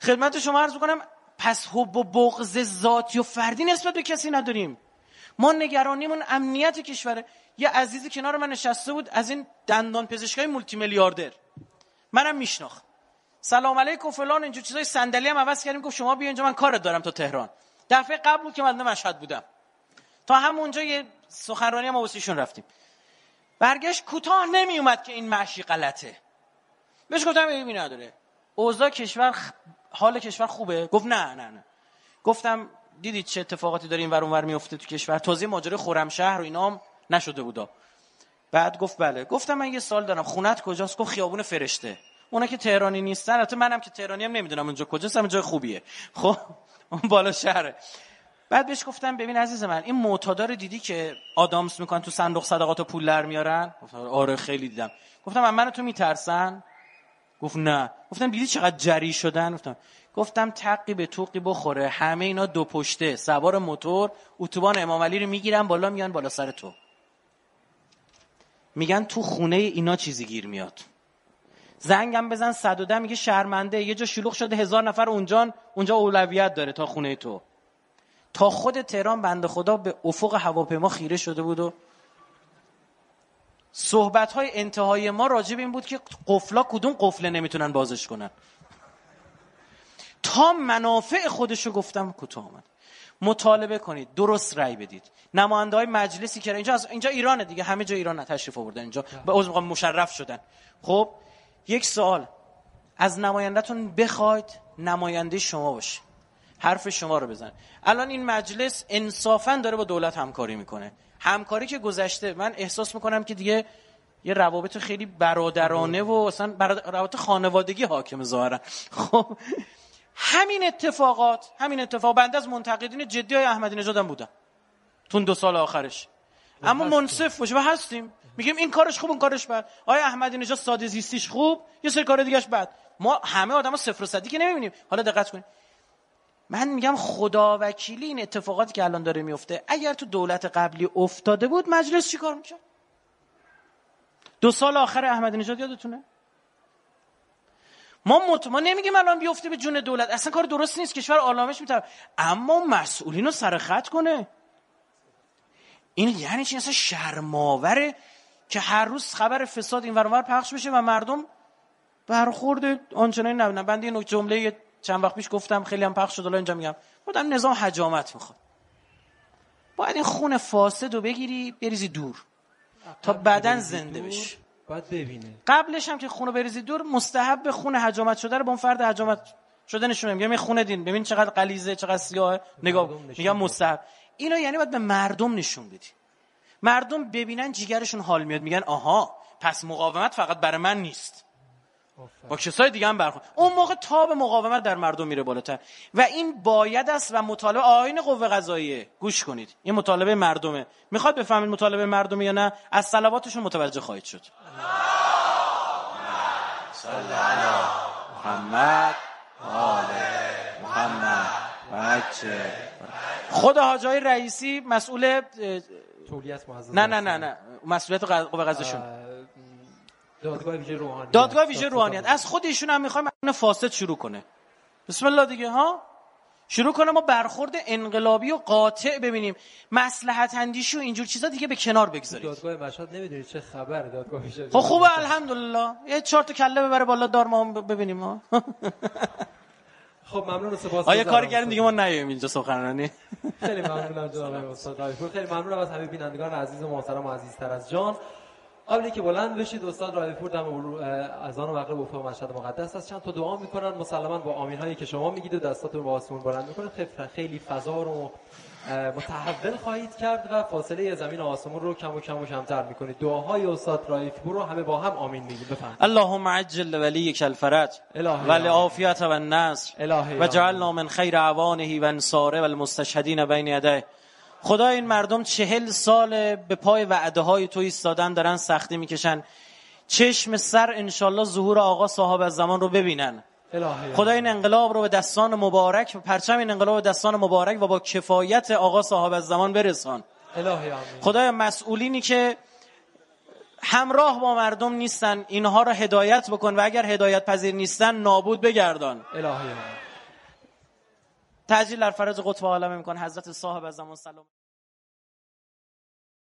خدمت شما عرض می‌کنم پس حب و بغض ذاتی و فردی نسبت به کسی نداریم. ما نگرانیمون امنیت کشوره. یه عزیزی کنار من نشسته بود از این دندان پزشکای مولتی میلیاردر، منم میشناخت، سلام علیکم فلان اینجور چیزای، صندلی هم عوض کردیم، گفت شما بیا اینجا من کارت دارم تا تهران. دفعه قبل بود که من مشهد بودم، تا همونجا یه سخنرانی هم واسهشون رفتیم، برگشت کوتاه نمی اومد که این مشی غلطه. بهش گفتم ببین نداره، اوضاع کشور حال کشور خوبه؟ گفت نه نه نه. گفتم دیدید چه اتفاقاتی داره اینور اونور میفته تو کشور؟ توزیع ماجرای خرمشهر و اینام نشده بودا. بعد گفت بله. گفتم من یه سال دارم، خونت کجاست؟ گفت خیابون فرشته. اونا که تهرانی نیستن، البته منم که تهرانی ام نمیدونم اونجا کجاست، اما جای خوبیه. خب اون بالا شهره. بعد بهش گفتم ببین عزیز من، این معتادا رو دیدی که آدامس میکنن تو صندوق صدقات و پول در میارن؟ گفتم آره خیلی دیدم. گفتم من منو تو میترسن؟ گفت نه. گفتم دیدی چقدر جری شدن؟ گفتم گفتم تقی به توقی بخوره، همه اینا دو پشته سوار موتور اتوبان امام علی رو میگیرن بالا، میان بالا سر تو، میگن تو خونه اینا چیزی گیر میاد. زنگم بزن صد و ده میگه شرمنده، یه جا شلوغ شده هزار نفر اونجان، اونجا اولویت داره تا خونه تو. تا خود تهران بنده خدا به افق هواپیما خیره شده بود و صحبت‌های انتهای ما راجب این بود که قفلا کدوم قفله نمیتونن بازش کنن. تا منافع خودشو گفتم کوتاه آمد. مطالبه کنید، درست رأی بدید. نماینده‌های مجلسی که اینجا اینجا ایرانه دیگه، همه جا ایران تشریف آوردن اینجا، به عضو مقام مشرف شدن. خب یک سوال از نماینده‌تون بخواید نماینده شما باشه، حرف شما رو بزن. الان این مجلس انصافاً داره با دولت همکاری میکنه، همکاری که گذشته من احساس میکنم که دیگه یه روابط خیلی برادرانه و اصلا برادر... روابط خانوادگی حاکم ظاهرا. خب همین اتفاقات همین اتفاق بنده از منتقدین جدی های احمدی نژاد هم بودم تون دو سال آخرش، اما منصف باشه و هستیم میگیم این کارش خوب اون کارش بد. آیا احمدی نژاد ساده زیستیش خوب، یه سری کار دیگه‌اش بد. ما همه آدما صفر و صدی که نمیبینیم. حالا دقت کنید، من میگم خدا وکیلی این اتفاقاتی که الان داره میفته اگر تو دولت قبلی افتاده بود مجلس چیکار میکرد؟ دو سال آخر احمدی نژاد یادتونه؟ ما مت... ما نمیگیم الان بیفته به جون دولت، اصلا کار درست نیست، کشور آلامش میتره، اما مسئولین رو سر خط کنه این یعنی چی؟ اصلا شرم‌آوره که هر روز خبر فساد اینور اونور پخش بشه و مردم برخورد آنچنانی نبینن. بنده این جمله چند وقت پیش گفتم خیلی هم پخش شد، الان اینجا میگم، مدام نظام حجامت میخواد. باید این خون فاسد رو بگیری بریزی دور تا بدن زنده بشه، باید ببینه. قبلش هم که خون رو بریزی دور، مستحب به خون حجامت شده رو به اون فرد حجامت شده نشون میگم. یه خون دین ببین چقدر غلیظه چقدر سیاه، نگاه میگم مستحب. اینو یعنی باید به مردم نشون بدی، مردم ببینن جیگرشون حال میاد، میگن آها پس مقاومت فقط برای من نیست، با کسای دیگه هم برخورد. اون موقع تاب مقاومت در مردم میره بالاتر و این باید است و مطالبه آیین قوه قضاییه. گوش کنید، این مطالبه مردمه، میخواد بفهمید مطالبه مردمه یا نه؟ از صلواتشون متوجه خواهید شد. صلی علی محمد آل محمد. بچه خود حاجی رئیسی مسئول تولیت معزز، نه نه نه نه مسئولیت قوه قضاییشون، دادگاه ویژه روحانیت، دادگاه ویژه روحانیت از خودشون هم میخوایم اون فاسد شروع کنه. بسم الله دیگه ها، شروع کنه ما برخورد انقلابی و قاطع ببینیم، مصلحت اندیشی و اینجور چیزا دیگه به کنار بگذارید. دادگاه مشهد نمیدونید چه خبره، دادگاه ویژه خب خوبه الحمدلله، یه چهار تا کله ببره بالا دار ما ببینیم ها. خب ممنون سپاس. آیا کاری کردیم دیگه ما نیایم اینجا سخنرانی. خیلی ممنونم جناب استاد رائفی پور، خیلی ممنونم از همه بینندگان عزیز و محترم و عزیزتر از جان. قبل اینکه بلند بشید استاد رائفی پور دم اذان مغرب افق مشهد مقدس است چند تا دعا میکنن، مسلماً با آمین هایی که شما میگید و دستاتون به آسمون بلند میکنید خیلی فضا رو متحول خواهید کرد و فاصله زمین و آسمون رو کم و کم و کمتر میکنید. دعاهای استاد رائفی پور رو همه با هم آمین میگید. بفرمایید. اللهم عجل ولیک الفرج و العافیه و النصر و جعلنا من خیر اعوانه و انصاره و المستشهدین بین یدیه. خدا این مردم چهل سال به پای وعده های تو ایستادن، دارن سختی میکشن، چشم سر انشالله ظهور آقا صاحب الزمان رو ببینن. خدا این انقلاب رو به دستان مبارک، پرچم این انقلاب به دستان مبارک و با کفایت آقا صاحب الزمان برسان. خدای مسئولینی که همراه با مردم نیستن اینها رو هدایت بکن و اگر هدایت پذیر نیستن نابود بگردان. الهی تعجیل در فرج قطب عالم میکن حضرت صاحب زمان سلام.